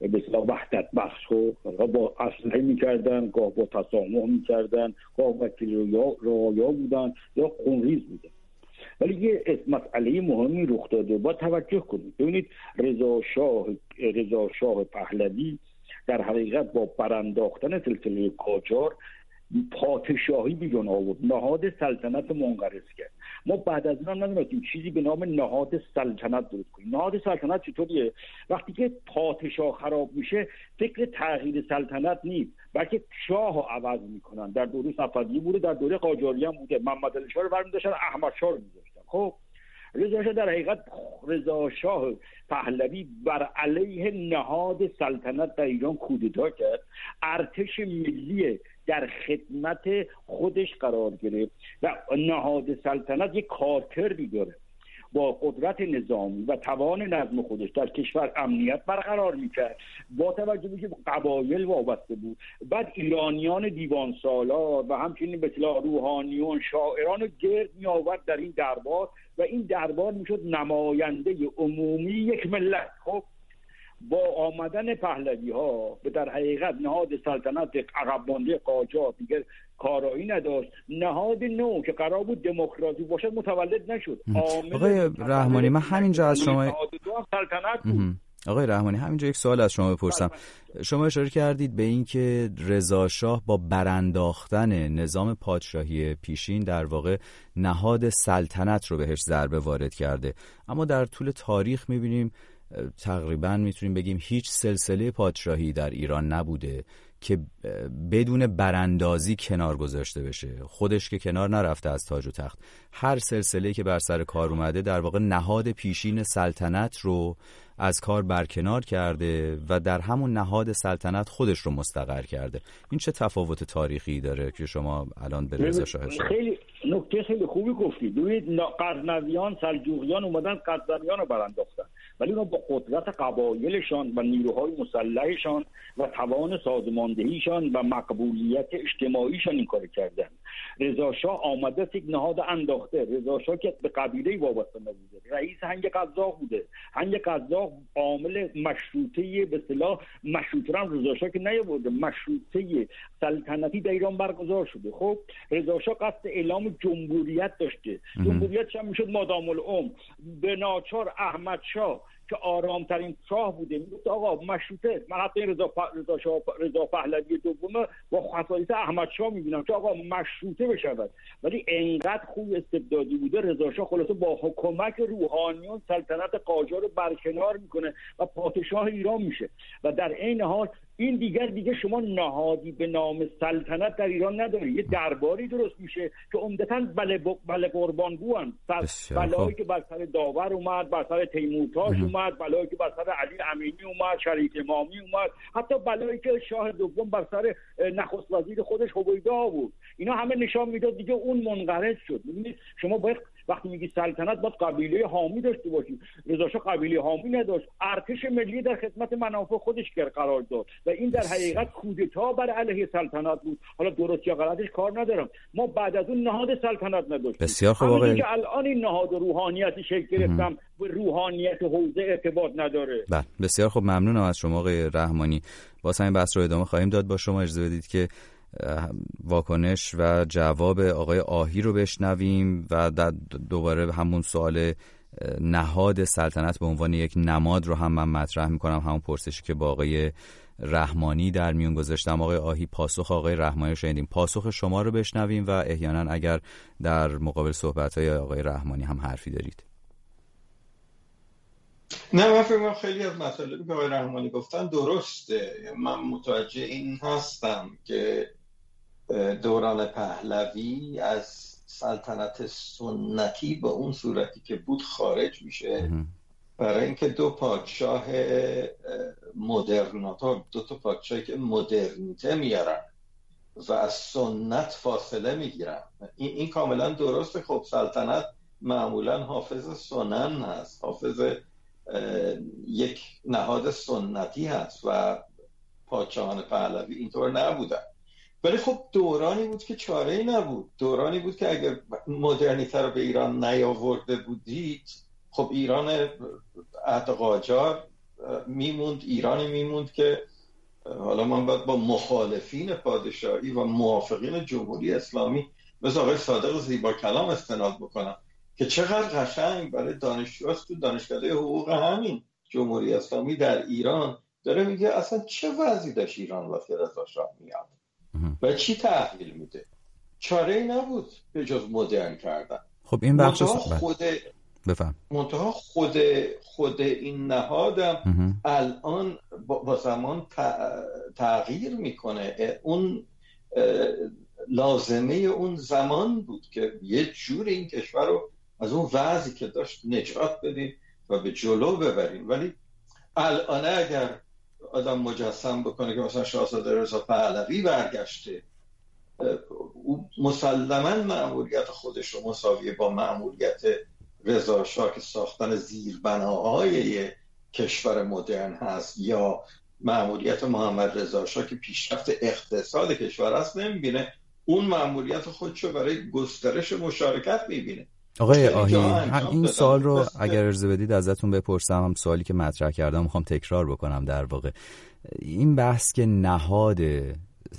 به اصطلاح وحدت بخش و با اصلاحی میکردن، گاه با تسامح میکردن، گاه وکیل رعایا بودن یا خونریز بودن. ولی یه مسئله مهمی رخ داده، باید توجه کنید. ببینید رضا شاه رضا شاه پهلوی در حقیقت با برانداختن سلسله قاجار پادشاهی بیرون آورد، نهاد سلطنت منقرض کرد. ما بعد از اون هم ندونستیم چیزی به نام نهاد سلطنت درست کنیم. نهاد سلطنت چطوریه؟ وقتی که پادشاه خراب میشه فکر تغییر سلطنت نیست، بلکه شاهو عوض میکنن. در دوره صفویه بوده، در دوره قاجاریه هم بوده. محمدرضا شاه رو برمی‌داشتن، احمد شاه رو می‌ذاشتن. خب رضا شاه در حقیقت رضا شاه پهلوی بر علیه نهاد سلطنت در ایران کودتا کرد، ارتش ملی در خدمت خودش قرار گرفت و نهاد سلطنت یک کارکردی داره، با قدرت نظامی و توان نظم خودش در کشور امنیت برقرار میکرد، با توجه به اینکه قبایل وابسته بود. بعد ایرانیان دیوان سالار و همچنین به اصطلاح روحانیون، شاعران رو گرد می آورد در این دربار و این دربار میشد نماینده عمومی یک ملت. خب با آمدن پهلوی ها به در حقیقت نهاد سلطنت عقب مانده قاجار دیگر کارایی نداشت. نهاد نو که قرار بود دموکراسی باشد متولد نشد. آقای رحمانی من همینجا از شما آقای رحمانی همینجا یک سوال از شما بپرسم. شما اشاره کردید به این که رضا شاه با برانداختن نظام پادشاهی پیشین در واقع نهاد سلطنت رو بهش ضربه وارد کرده، اما در طول تاریخ می‌بینیم تقریباً میتونیم بگیم هیچ سلسله پادشاهی در ایران نبوده که بدون براندازی کنار گذاشته بشه. خودش که کنار نرفته از تاج و تخت، هر سلسله‌ای که بر سر کار اومده در واقع نهاد پیشین سلطنت رو از کار برکنار کرده و در همون نهاد سلطنت خودش رو مستقر کرده. این چه تفاوت تاریخی داره که شما الان به رضا شاه شد؟ خیلی نکته خیلی خوبی گفتید. ببینید قرنویان، سلجوقیان اومدن قزوینیان رو برانداختن، ولی اونا با قدرت قبایلشان و نیروهای مسلحشان و توان سازماندهیشان و مقبولیت اجتماعیشان این کار کردن. رضا شاه آمده است یک نهاد انداخته. رضا شاه که به قبیله وابسته نبوده، رئیس هنگ قزاق بوده. هنگ قزاق عامل مشروطه به اصطلاح مشروطه هم رضا شاه که نیاورده، مشروطه سلطنتی در ایران برگزار شده. خب رضا شاه قصد اعلام جمهوریت داشته. جمهوریت هم میشد مادام العمر. به ناچار احمد شاه که آرامترین شاه بوده میگفت آقا مشروطه، من حتی رضا رضا شاه رضا پهلوی دوم با خصایص احمد شاه میبینم که آقا مشروطه بشود، ولی انقدر خوب استبدادی بوده رضا شاه خلاصه با کمک روحانیون سلطنت قاجار رو برکنار میکنه و پادشاه ایران میشه. و در عین حال این دیگر دیگه شما نهادی به نام سلطنت در ایران نداری، یه درباری درست میشه که عمدتاً بله بله قربانگو ان. بلایی که بر سر داور اومد، بر سر تیمورتاش اومد، بلایی که بر سر علی امینی اومد، شریف امامی اومد، حتی بلایی که شاه دوم بر سر نخست وزیر خودش هویدا بود، اینا همه نشان میداد دیگه اون منقرض شد. می‌بینید شما باید وقتی میگی سلطنت باید قبیله حامی داشته باشی. رضا شاه قبیله حامی نداشت، ارتش ملی در خدمت منافع خودش قرار داد و این در حقیقت کودتا بر علیه سلطنت بود. حالا درست یا غلطش کار ندارم، ما بعد از اون نهاد سلطنت نداشتیم. بسیار خوب آقای، اینکه الان این نهاد روحانیتی شکل گرفتم به روحانیت حوزه ارتباط نداره. بله بسیار خوب، ممنونم از شما آقای رحمانی. باز همین بحث رو ادامه خواهیم داد. با شما اجازه بدید که واکنش و جواب آقای آهی رو بشنویم و دوباره همون سوال نهاد سلطنت به عنوان یک نماد رو هم من مطرح میکنم، همون پرسشی که با آقای رحمانی در میون گذاشتم. آقای آهی پاسخ آقای رحمانی رو شنیدیم، پاسخ شما رو بشنویم و احیانا اگر در مقابل صحبت‌های آقای رحمانی هم حرفی دارید. نه من فکر می‌کنم خیلی از مطالبی که آقای رحمانی گفتن درسته. من متوجه این هستم که دوران پهلوی از سلطنت سنتی به اون صورتی که بود خارج میشه برای اینکه دو پادشاه مدرناتور، دو تا پادشاهی که مدرنیته میارن و از سنت فاصله میگیرن، این این کاملا درسته. خب سلطنت معمولا حافظ سنن هست، حافظ یک نهاد سنتی هست و پادشاهان پهلوی اینطور نبودن. ولی خب دورانی بود که چاره‌ای نبود، دورانی بود که اگر مدرنیته رو به ایران نیاورده بودید خب ایران عهد قاجار میموند، ایرانی میموند که حالا من باید با مخالفین پادشاهی و موافقین جمهوری اسلامی مثل آقای صادق زیبا کلام استناد بکنم که چقدر قشنگ برای دانشجوهاست تو دانشکده حقوق همین جمهوری اسلامی در ایران داره میگه اصلا چه وضعی داشت ایران واسه رضا شاه میاد و چی تحویل میده. چاره‌ای نبود به جز مدرن کردن. خب این بخش خود بفهم. منتها خود خود این نهادم الان با زمان تغییر میکنه. اون لازمه اون زمان بود که یه جور این کشور رو از اون وضعی که داشت نجات بدیم و به جلو ببریم. ولی الان اگر آدم مجسم بکنه که مثلا شاهزاده رضا پهلوی برگشته، او مسلماً مأموریت خودش رو مساویه با مأموریت رضا شاه که ساختن زیربناهای کشور مدرن هست یا مأموریت محمدرضا شاه که پیشرفت اقتصاد کشور هست نمیبینه، اون مأموریت خودشو برای گسترش مشارکت میبینه. آقای آهی، این سوال رو اگر اجازه بدید ازتون بپرسم، سوالی که مطرح کردم میخوام تکرار بکنم. در واقع این بحث که نهاد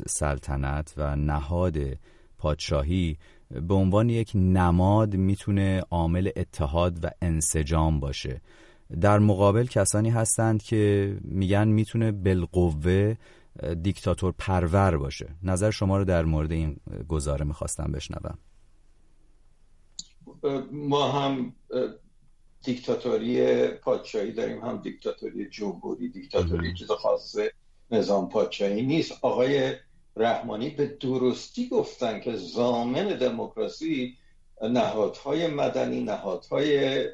سلطنت و نهاد پادشاهی به عنوان یک نماد میتونه عامل اتحاد و انسجام باشه، در مقابل کسانی هستند که میگن میتونه بالقوه دیکتاتور پرور باشه. نظر شما رو در مورد این گزاره میخواستم بشنوم. ما هم دیکتاتوری پادشاهی داریم، هم دیکتاتوری جمهوری. دیکتاتوری چیز خاص نظام پادشاهی نیست. آقای رحمانی به درستی گفتن که ضامن دموکراسی نهادهای مدنی، نهادهای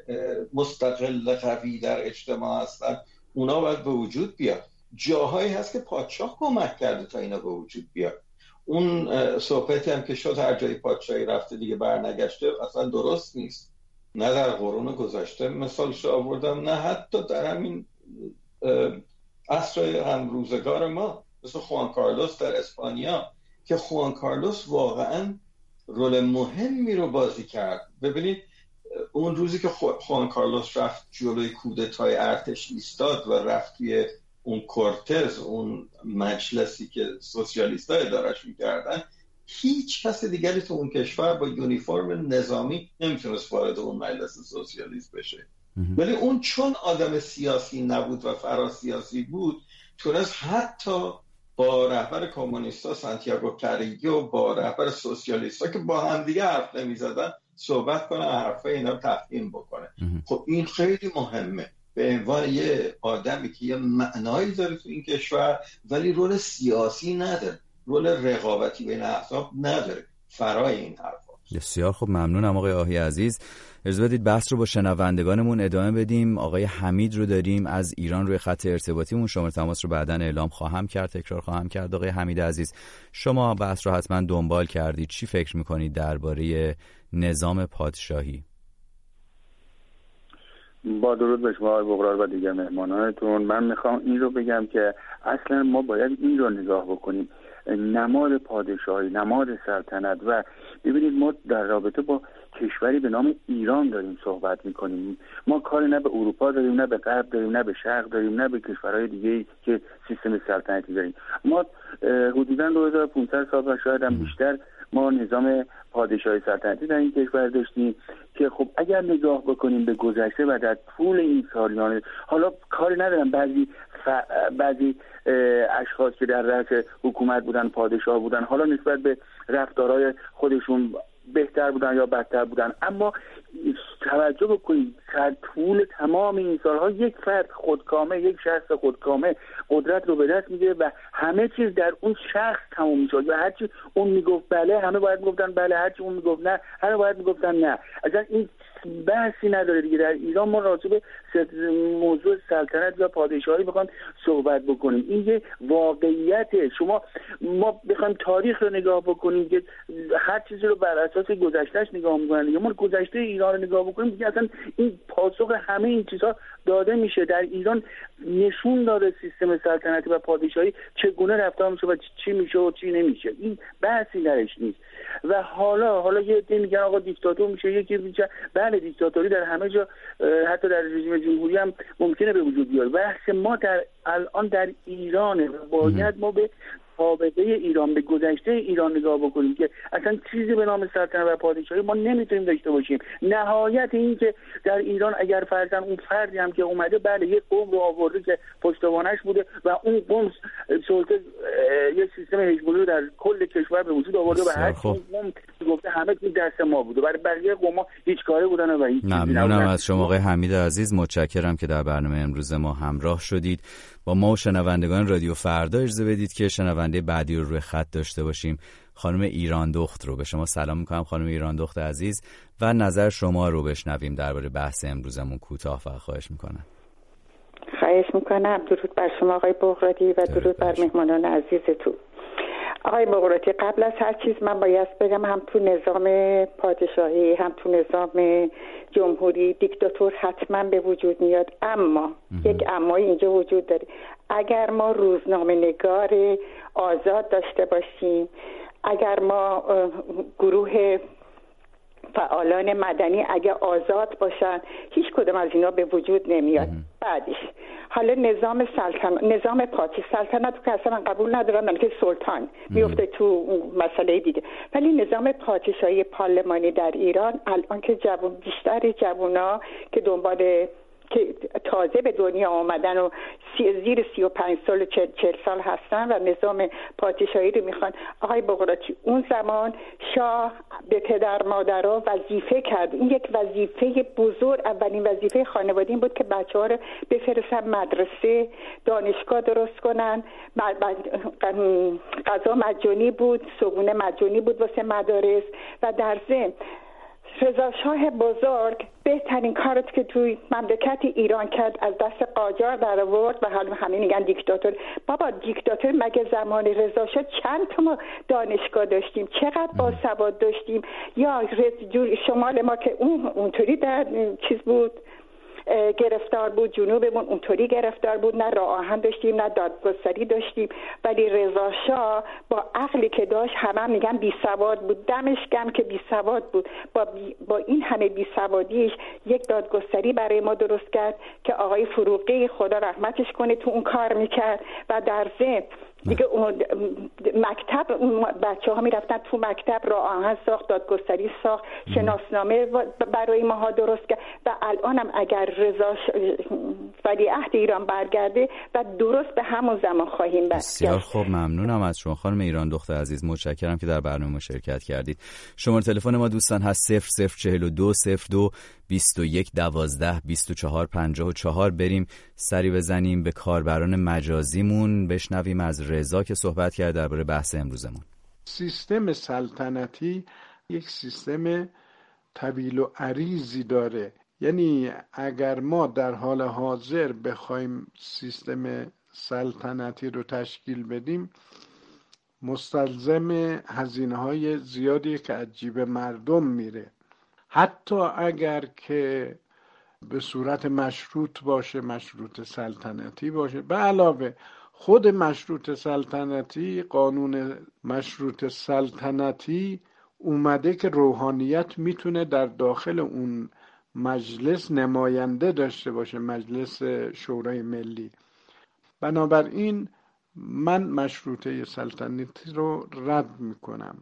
مستقل قوی در اجتماع هستند. اونا باید به وجود بیاد. جاهایی هست که پادشاه کمک کرده تا اینا به وجود بیاد. اون صحبتی هم که شد هر جای پادشاهی رفته دیگه برنگشته اصلا درست نیست. نه در قرون گذشته مثالش آوردم، نه حتی در همین عصر هم روزگار ما، مثل خوان کارلوس در اسپانیا که خوان کارلوس واقعا رول مهمی رو بازی کرد. ببینید اون روزی که خوان کارلوس رفت جلوی کودتای ارتش ایستاد و رفت توی اون کورتز، اون مجلسی که سوسیالیست‌ها ادارهش می‌کردن، هیچ کس دیگری تو اون کشور با یونیفرم نظامی نمیتونست وارد اون مجلس سوسیالیست بشه. ولی اون چون آدم سیاسی نبود و فراسیاسی بود، تونست حتی با رهبر کمونیستا سانتیاگو کرگیو و با رهبر سوسیالیستا که با هم دیگه حرف نمی‌زدن صحبت کنه، حرفای اینا تفهیم بکنه. خب این خیلی مهمه. به عنوان یه آدمی که یه معنایی داره تو این کشور ولی رول سیاسی نداره، رول رقابتی بین احزاب نداره. فرای این حرفا. بسیار خب، ممنونم آقای آهی عزیز. اجازه بدید بحث رو با شنوندگانمون ادامه بدیم. آقای حمید رو داریم از ایران روی خط ارتباطیمون. شماره تماس رو بعداً اعلام خواهم کرد، تکرار خواهم کرد. آقای حمید عزیز، شما بحث رو حتما دنبال کردید، چی فکر می‌کنید درباره نظام پادشاهی؟ با درود به شما آقای بقرار و دیگر مهمانانتون. من میخوام این رو بگم که اصلا ما باید این رو نگاه بکنیم، نماد پادشاهی، نماد سلطنت. و ببینید ما در رابطه با کشوری به نام ایران داریم صحبت میکنیم. ما کار نه به اروپا داریم، نه به غرب داریم، نه به شرق داریم، نه به کشورهای دیگه‌ای که سیستم سلطنتی داریم. ما حدوداً دو هزار و پانصد سال و شاید هم بیشتر ما نظام پادشاهی سلطنتی در این کشور داشتیم که خب اگر نگاه بکنیم به گذشته و در طول این سالیان، حالا کاری ندارم بعضی ف... بعضی اشخاص که در رأس حکومت بودن، پادشاه بودن، حالا نسبت به رفتارهای خودشون بهتر بودن یا بدتر بودن، اما توجه بکنید در طول تمام این سالها یک فرد خودکامه، یک شخص خودکامه قدرت رو به دست میگیره و همه چیز در اون شخص تموم میشد و هرچی اون میگفت بله همه باید میگفتن بله، هرچی اون میگفت نه همه باید میگفتن نه. اصلا این بحثی نداره دیگه. در ایران ما راجع به موضوع سلطنت یا پادشاهی بخوایم صحبت بکنیم، این یه واقعیته. شما ما بخوایم تاریخ رو نگاه بکنیم که هر چیزی رو بر اساس گذشتهش نگاه می‌کنن، یا ما گذشته ایران رو نگاه بکنیم دیگه اصلا این پاسخ همه این چیزها داده میشه. در ایران نشون داره سیستم سلطنتی و پادشاهی چگونه رفتار میشه و چی میشه و چی نمیشه. این بحثی درش نیست. و حالا حالا یه عده میگن آقا دیکتاتور میشه، یکی میگه بله دیکتاتوری در همه جا حتی در رژیم جمهوری هم ممکنه به وجود بیاد. بحث ما در الان در ایرانه و باید ما به سابقه ایران، به گذشته ایران نگاه بکنیم که اصلا چیزی به نام سلطنت و پادشاهی ما نمیتونیم داشته باشیم. نهایت این که در ایران اگر فرضاً اون فردی هم که اومده بله یک قوم رو آورده که پشتوانش بوده و اون قوم سلطه یک سیستم هژمونی رو در کل کشور به وجود آورده و هر قوم گفته همه چیز دست ما بوده، برای بقیه قوم‌ها هیچ کاری بودن و هیچ چیزی نبوده. ممنونم از شما آقای حمید عزیز، متشکرم که در برنامه امروز ما همراه شدید. با ما و شنوندگان رادیو فردا اجازه بدید که شنونده بعدی رو روی خط داشته باشیم. خانم ایراندخت رو به شما سلام میکنم خانم ایراندخت عزیز و نظر شما رو بشنویم درباره بحث امروزمون. کوتاه و خواهش میکنم. خواهش میکنم. درود بر شما آقای بقراتی و درود بر مهمانان عزیزتون. آقای بقراتی، قبل از هر چیز من باید بگم هم تو نظام پادشاهی هم تو نظام جمهوری دیکتاتور حتما به وجود میاد، اما یک امایی اینجا وجود داره. اگر ما روزنامه نگار آزاد داشته باشیم، اگر ما گروه فعالان مدنی اگه آزاد باشن هیچ کدوم از اینا به وجود نمیاد. بعدش حالا نظام سلطنت، نظام پادشاهی، سلطنت که اصلا من قبول ندارم، من که سلطان میفته تو مسئله دیگه، ولی نظام پادشاهی پارلمانی در ایران الان که جوان، بیشتر جوونا که دنبال که تازه به دنیا آمدن و سی زیر سی و پنج سال و چل, چل سال هستن و نظام پادشاهی رو میخوان. آقای بقراتی، اون زمان شاه به پدر مادرها وظیفه کرد، این یک وظیفه بزرگ، اولین وظیفه خانواده این بود که بچه ها رو بفرستن مدرسه، دانشگاه درست کنن، غذا مجانی بود، صبونه مجانی بود واسه مدارس، و در ضمن رضا شاه بزرگ بهترین کاری که توی مملکت ایران کرد از دست قاجار در آورد و حالا همه میگن دیکتاتور. بابا دیکتاتور مگه زمان رضا شاه چند تا ما دانشگاه داشتیم، چقدر باسواد داشتیم؟ یا شمال ما که اون اونطوری در چیز بود گرفتار بود، جنوبمون اونطوری گرفتار بود، نه راه آهن داشتیم نه دادگستری داشتیم، ولی رضا شاه با عقلی که داشت، همه هم میگن بی سواد بود، دمش گرم که بی سواد بود، با, بی... با این همه بی سوادیش یک دادگستری برای ما درست کرد که آقای فروغی خدا رحمتش کنه تو اون کار میکرد، و در ضمن دیگه اون مکتب، اون بچه‌ها میرفتن تو مکتب، راه آهن ساخت، دادگستری ساخت، شناسنامه برای ماها درست کرد، و الانم اگر رضا ولیعهد ایران برگرده و درست به همون زمان خواهیم برگرد. بسیار خوب، ممنونم از شما خانم ایران دختر عزیز، متشکرم که در برنامه شرکت کردید. شماره تلفن ما دوستان هست صفر صفر چهل و دو صفر دو بیست و یک دوازده بیست و چهار پنجاه و چهار. بریم سری بزنیم به کاربران مجازیمون، بشنویم از رضا که صحبت کرد درباره بحث امروزمون. سیستم سلطنتی یک سیستم طویل و عریضی داره، یعنی اگر ما در حال حاضر بخوایم سیستم سلطنتی رو تشکیل بدیم مستلزم هزینه‌های زیادی که از جیب مردم میره، حتی اگر که به صورت مشروط باشه، مشروط سلطنتی باشه. به علاوه خود مشروط سلطنتی، قانون مشروط سلطنتی اومده که روحانیت میتونه در داخل اون مجلس نماینده داشته باشه، مجلس شورای ملی. بنابراین من مشروطه سلطنتی رو رد میکنم.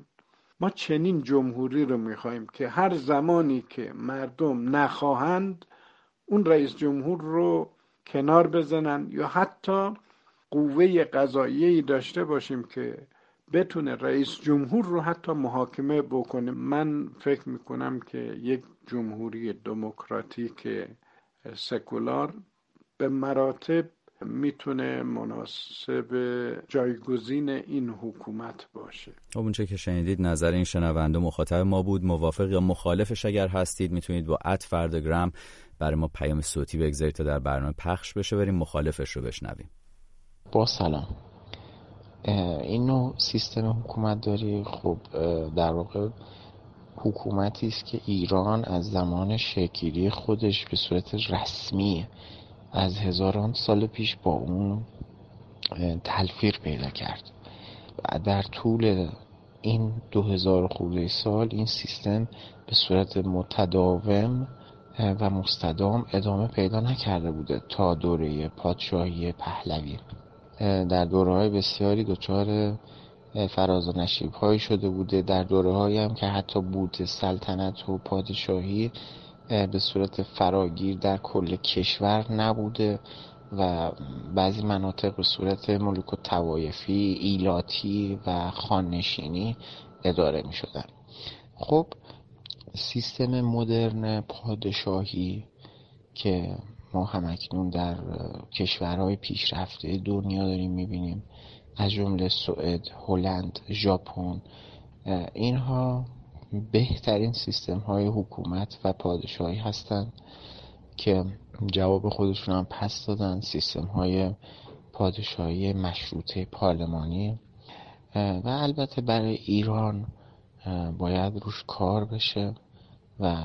ما چنین جمهوری رو میخوایم که هر زمانی که مردم نخواهند اون رئیس جمهور رو کنار بزنن، یا حتی قوه قضاییه‌ای داشته باشیم که بتونه رئیس جمهور رو حتی محاکمه بکنه. من فکر میکنم که یک جمهوری دموکراتیک سکولار به مراتب میتونه مناسب جایگزین این حکومت باشه. اونچه که شنیدید نظر این شنونده مخاطب ما بود. موافق یا مخالفش اگر هستید میتونید با ات فردگرام برای ما پیام صوتی بگذارید تا در برنامه پخش بشه. بریم مخالفش رو بشنویم. با سلام، این نوع سیستم حکومت داری خب در واقع حکومتی است که ایران از زمان شکل‌گیری خودش به صورت رسمی از هزاران سال پیش با اون تلفیق پیدا کرد. در طول این دو هزار خورده سال این سیستم به صورت متداوم و مستدام ادامه پیدا نکرده بوده تا دوره پادشاهی پهلوی. در دوره‌های بسیاری دچار فراز و نشیب‌هایی شده بوده، در دوره‌هایی هم که حتی بود سلطنت و پادشاهی به صورت فراگیر در کل کشور نبوده و بعضی مناطق به صورت ملوک و توایفی، ایلاتی و خاننشینی اداره می شدن. خب سیستم مدرن پادشاهی که ما همکنون در کشورهای پیشرفته دنیا داریم میبینیم، از جمله سوئد، هلند، ژاپن، اینها بهترین سیستم های حکومت و پادشاهی هستند که جواب خودشون هم پس دادن. سیستم های پادشاهی مشروطه پارلمانی، و البته برای ایران باید روش کار بشه و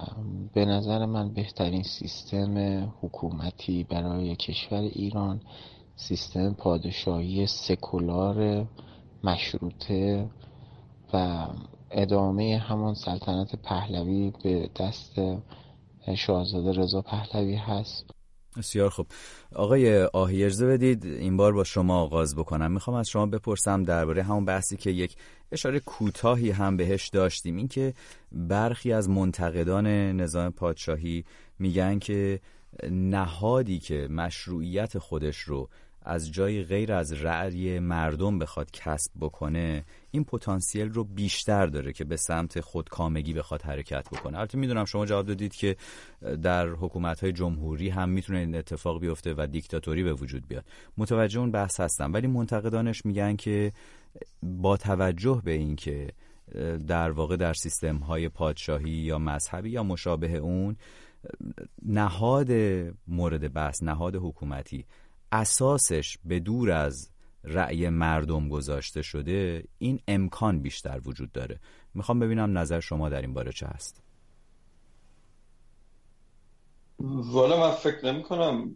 به نظر من بهترین سیستم حکومتی برای کشور ایران سیستم پادشاهی سکولار مشروطه و ادامه همان سلطنت پهلوی به دست شاهزاده رضا پهلوی هست. بسیار خوب. آقای آهی اجازه بدید این بار با شما آغاز بکنم. میخوام از شما بپرسم درباره همون بحثی که یک اشاره کوتاهی هم بهش داشتیم، این که برخی از منتقدان نظام پادشاهی میگن که نهادی که مشروعیت خودش رو از جای غیر از رأی مردم بخواد کسب بکنه این پتانسیل رو بیشتر داره که به سمت خودکامگی بخواد حرکت بکنه. البته میدونم شما جواب دادید که در حکومت‌های جمهوری هم میتونه این اتفاق بیفته و دیکتاتوری به وجود بیاد. متوجه اون بحث هستم، ولی منتقدانش میگن که با توجه به این که در واقع در سیستم‌های پادشاهی یا مذهبی یا مشابه اون نهاد مورد بحث، نهاد حکومتی اساسش به دور از رأی مردم گذاشته شده، این امکان بیشتر وجود داره. میخوام ببینم نظر شما در این باره چه هست. والا من فکر نمی کنم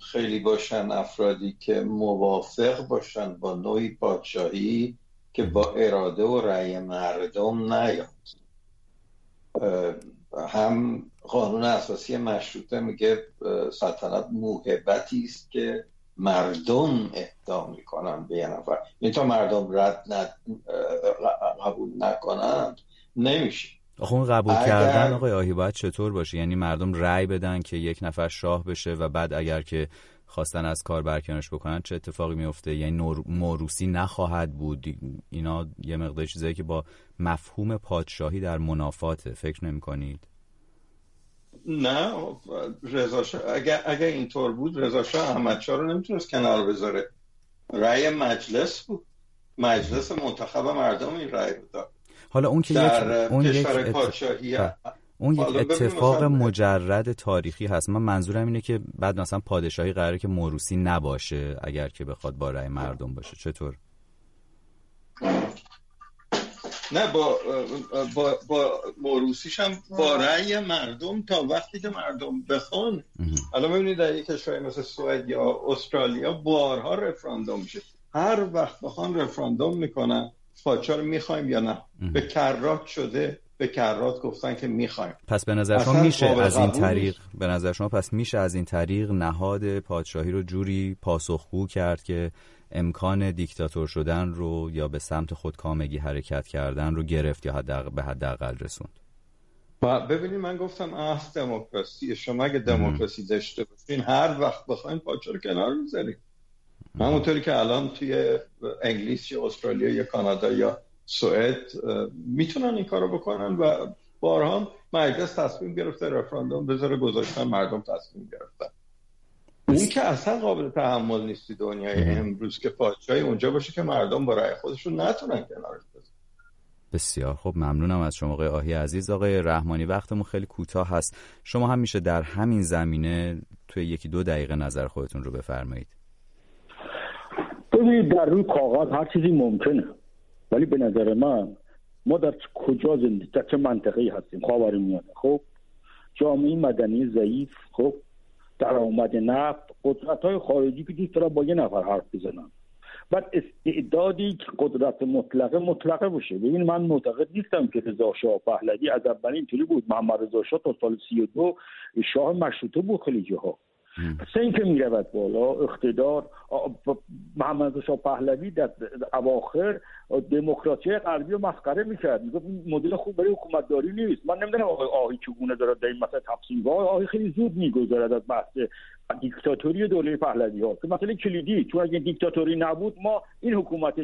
خیلی باشن افرادی که موافق باشن با نوعی پادشاهی که با اراده و رأی مردم نیاد. هم قانون اساسی مشروطه میگه سلطنت موهبتی است که مردم اهدا میکنن به یه نفر، یعنی تا مردم رد ند... قبول نکنن نمیشه. آخه اون قبول اگر... کردن آقای آهی باید چطور باشه؟ یعنی مردم رأی بدن که یک نفر شاه بشه و بعد اگر که خواستن از کار برکنارش بکنن چه اتفاقی میفته؟ یعنی نور... موروثی نخواهد بود؟ اینا یه مقدار چیزایی که با مفهوم پادشاهی در منافاته، فکر نمی‌کنید؟ نه، رضا شاه اگر اگر اینطور بود رضا شاه احمد شاه رو نمیتونست کنار بذاره. رأی مجلس بود، مجلس منتخب مردم این رأی داد. حالا اون که یک اون یک پادشاهی ات... اون یک اتفاق مجرد تاریخی هست. من منظورم اینه که بعد مثلا پادشاهی قراره که موروثی نباشه اگر که بخواد با رأی مردم باشه. چطور؟ نه، با با با موروثیش هم با رأی مردم تا وقتی که مردم بخوان. الان ببینید در یک کشور مثل سوئد یا استرالیا بارها رفراندوم میشه، هر وقت بخوان رفراندوم میکنن پادشاه رو میخوایم یا نه. امه. به کرات شده، به کرات گفتن که میخوایم. پس به نظر شما میشه از این طریق به نظر شما پس میشه از این طریق نهاد پادشاهی رو جوری پاسخگو کرد که امکان دیکتاتور شدن رو یا به سمت خودکامگی حرکت کردن رو گرفت یا حداقل به حداقل رسوند. ببینید من گفتم اصل دموکراسی، شما اگه دموکراسی داشته باشین هر وقت بخواین پادشاه رو کنار می‌ذارید. همونطوری که الان توی انگلیس یا استرالیا یا کانادا یا سوئد میتونن این کارو بکنن و بارها مجلس تصمیم گرفته رفراندوم بذاره، گذاشتن مردم تصمیم گرفتن. این که اصلا قابل تحمل نیست دنیای امروز که پادشاهی اونجا باشه که مردم با رأی خودشون نتونن کنارش بزنن. بسیار خب، ممنونم از شما آقای آهی عزیز. آقای رحمانی وقتمون خیلی کوتاه هست، شما هم میشه در همین زمینه توی یکی دو دقیقه نظر خودتون رو بفرمایید. ببینید در روی کاغذ هر چیزی ممکنه، ولی به نظر من ما در کجا زندگی، در چه منطقه‌ای هستیم؟ خاورمیانه، خب جامعه مدنی ضعیف، خب درآمد نفت، قدرت‌های خارجی که دوست دارن با یه نفر حرف بزنن، بعد استعدادی که قدرت مطلقه مطلقه باشه. ببین من معتقد نیستم که رضا شاه پهلوی از اول اینطوری بود. محمدرضا شاه تا سال سی و دو شاه مشروطه بود خیلی جاها. پس این که میرود بالا اقتدار، محمدرضا شاه پهلوی در اواخر دموکراسی غربی رو مسخره میکرد، میگفت مدل خوب برای حکومت داری نیست. من نمیدونم آقای آهی چگونه داره در این مسئله تفسیر میکنه. آهی خیلی زود میگذرد از بحث دیکتاتوری دوره پهلوی ها که مسئله کلیدی، چون اگه دیکتاتوری نبود ما این حکومت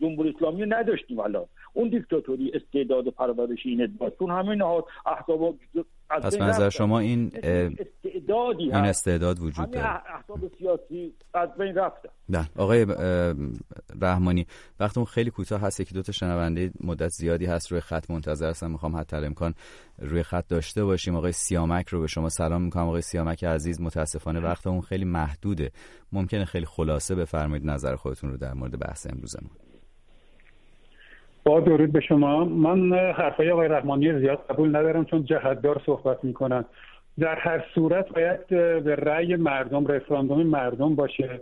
جمهوری اسلامی رو نداشتیم. الان اون دیکتاتوری استعداد پرورشی نداشت، چون همه نهاد احزاب از نظر شما این استعدادی این استعداد وجود داره، احزاب سیاسی از بین رفته. نه آقای رحمانی وقتمون خیلی کوتاه هست، یکی دو تا شنونده مدت زیادی هست روی خط منتظر هستم، میخوام حتی امکان روی خط داشته باشیم. آقای سیامک رو به شما سلام میکنم. آقای سیامک عزیز متاسفانه وقتمون خیلی محدوده، ممکنه خیلی خلاصه بفرمایید نظر خودتون رو در مورد بحث امروزمون. با درود به شما. من حرفای آقای رحمانی زیاد قبول ندارم چون جهت‌دار صحبت میکنن. در هر صورت باید به رأی مردم، رفراندوم مردم باشه.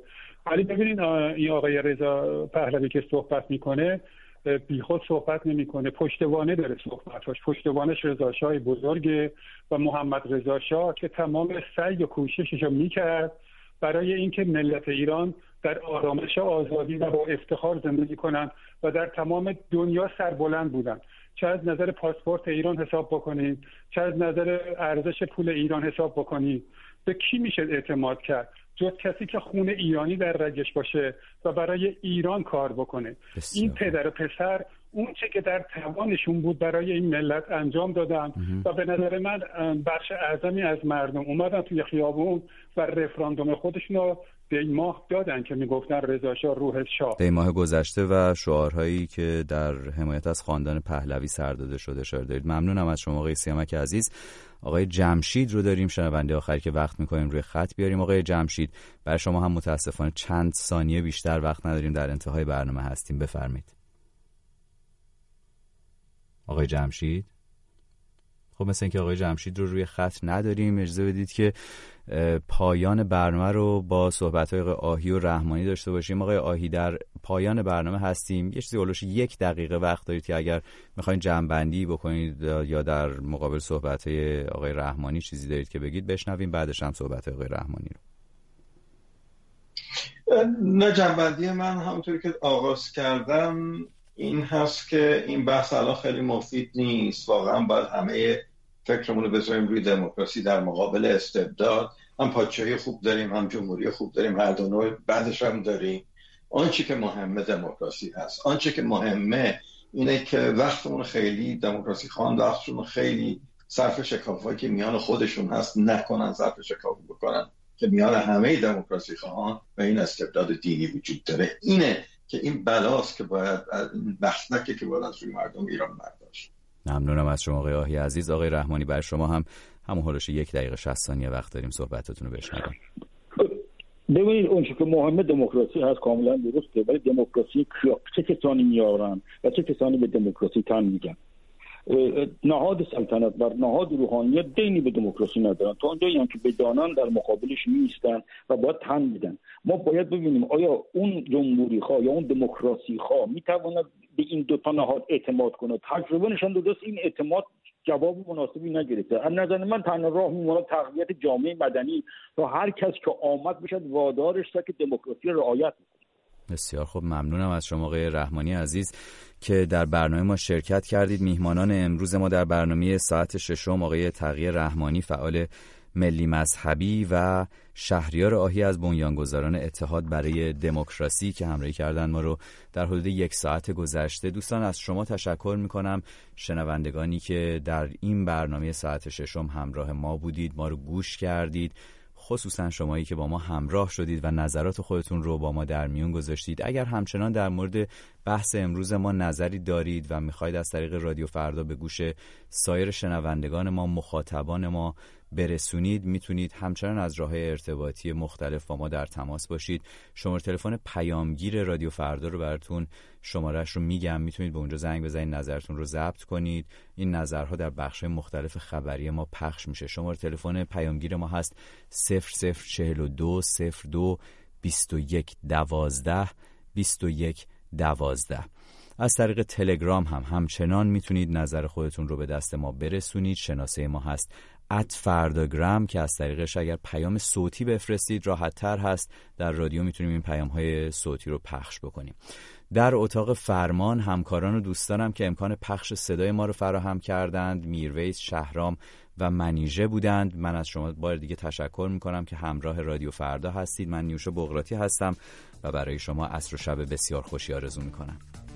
ولی ببینید این آقای رضا پهلوی که صحبت میکنه بیخود صحبت نمیکنه، پشتوانه داره صحبتاش. پشتوانش رضا شاه بزرگه و محمدرضا شاه که تمام سعی و کوششش رو میکرد برای اینکه ملت ایران در آرامش و آزادی و با افتخار زندگی کنند و در تمام دنیا سربلند بودند. چه از نظر پاسپورت ایران حساب بکنید، چه از نظر ارزش پول ایران حساب بکنید، به کی میشه اعتماد کرد جز کسی که خون ایرانی در رگش باشه و برای ایران کار بکنه؟ این پدر و پسر اون چه که در توانشون بود برای این ملت انجام دادن و به نظر من بخش اعظمی از مردم اومدن توی خیابون و رفراندوم خودشون رو دیماه دادن که میگفتن رضا شاه روح شاه. دیماه گذشته و شعارهایی که در حمایت از خاندان پهلوی سر داده شده شده دارید. ممنونم از شما آقای سیامک عزیز. آقای جمشید رو داریم شنونده آخر که وقت می‌کنیم روی خط بیاریم. آقای جمشید، برای شما هم متاسفانه چند ثانیه بیشتر وقت نداریم، در انتهای برنامه هستیم. بفرمایید. آقای جمشید، خب مثل اینکه آقای جمشید رو روی خط نداریم، اجازه بدید که پایان برنامه رو با صحبت‌های آقای آهی و رحمانی داشته باشیم. آقای آهی، در پایان برنامه هستیم، یه چیزی اولش یک دقیقه وقت دارید که اگر می‌خواید جمع‌بندی بکنید یا در مقابل صحبت‌های آقای رحمانی چیزی دارید که بگید بشنویم، بعدش هم صحبت‌های آقای رحمانی رو. نه، جمع‌بندی من همونطوری که آغاز کردم این هست که این بحث الان خیلی مفید نیست. واقعا باید همه فکرمون رو بذاریم روی دموکراسی در مقابل استبداد. هم پادشاهی خوب داریم، هم جمهوری خوب داریم، هر دو نوع بعدش هم داریم. آنچه که مهمه دموکراسی هست. آنچه که مهمه اینه که وقتمون خیلی دموکراسی خوان وقتشون خیلی صرف شکافایی که میان خودشون هست نکنن، صرف شکافی بکنن که میان همه دموکراسی خوان و این استبداد دینی وجود داره. اینه که این بلاست که باید بحثنکه که باید از روی مردم ایران برداشت. ممنونم از شما آقای آهی عزیز. آقای رحمانی، برای شما هم همون حالش یک دقیقه شصت ثانیه وقت داریم صحبتتون رو بشنویم. ببینید اون چیزی که مهمه دموکراسی هست، کاملا درسته، ولی دموکراسی چه کسانی میارن و چه کسانی به دموکراسی تن میگن. نهاد سلطنت بر نهاد روحانیت دینی به دموکراسی ندارن، تا اونجایی هم که بدانن در مقابلش نیستن و باید تن میدن. ما باید ببینیم آیا اون جمهوری خواه یا اون دموکراسی خواه میتواند به این دو تا نهاد اعتماد کنه. تجربه نشان داده است این اعتماد جواب مناسبی نگرفته. از نظر من تنها راه میمونه تقویت جامعه مدنی و هر کس که آمد بشد وادارش تا که دموکراسی رعایت کنه. بسیار خوب، ممنونم از شما آقای رحمانی عزیز که در برنامه ما شرکت کردید. میهمانان امروز ما در برنامه ساعت ششم آقای تقی رحمانی، فعال ملی مذهبی، و شهریار آهی از بنیانگذاران اتحاد برای دموکراسی که همراهی کردن ما رو در حدود یک ساعت گذشته. دوستان از شما تشکر میکنم، شنوندگانی که در این برنامه ساعت ششم همراه ما بودید، ما رو گوش کردید، خصوصا شمایی که با ما همراه شدید و نظرات خودتون رو با ما در میون گذاشتید. اگر همچنان در مورد بحث امروز ما نظری دارید و میخواید از طریق رادیو فردا به گوش سایر شنوندگان ما، مخاطبان ما برسونید، میتونید همچنان از راه‌های ارتباطی مختلف با ما در تماس باشید. شماره تلفن پیامگیر رادیو فردا رو براتون شمارهش رو میگم، میتونید به اونجا زنگ بزنید، نظرتون رو ضبط کنید. این نظرها در بخش مختلف خبری ما پخش میشه. شماره تلفن پیامگیر ما هست صفر صفر چهل و دو صفر دو بیست و یک دوازده بیست و یک دوازده. از طریق تلگرام هم همچنان میتونید نظر خودتون رو به دست ما برسونید. شناسه ما هست ات فردگرام که از طریقش اگر پیام صوتی بفرستید راحت تر هست. در رادیو میتونیم این پیام های صوتی رو پخش بکنیم. در اتاق فرمان همکاران و دوستانم که امکان پخش صدای ما رو فراهم کردند، میرویس، شهرام و منیژه بودند. من از شما بار دیگه تشکر میکنم که همراه رادیو فردا هستید. من نیوشا بقراتی هستم و برای شما عصر و شب بسیار خوشی آرزو میکنم.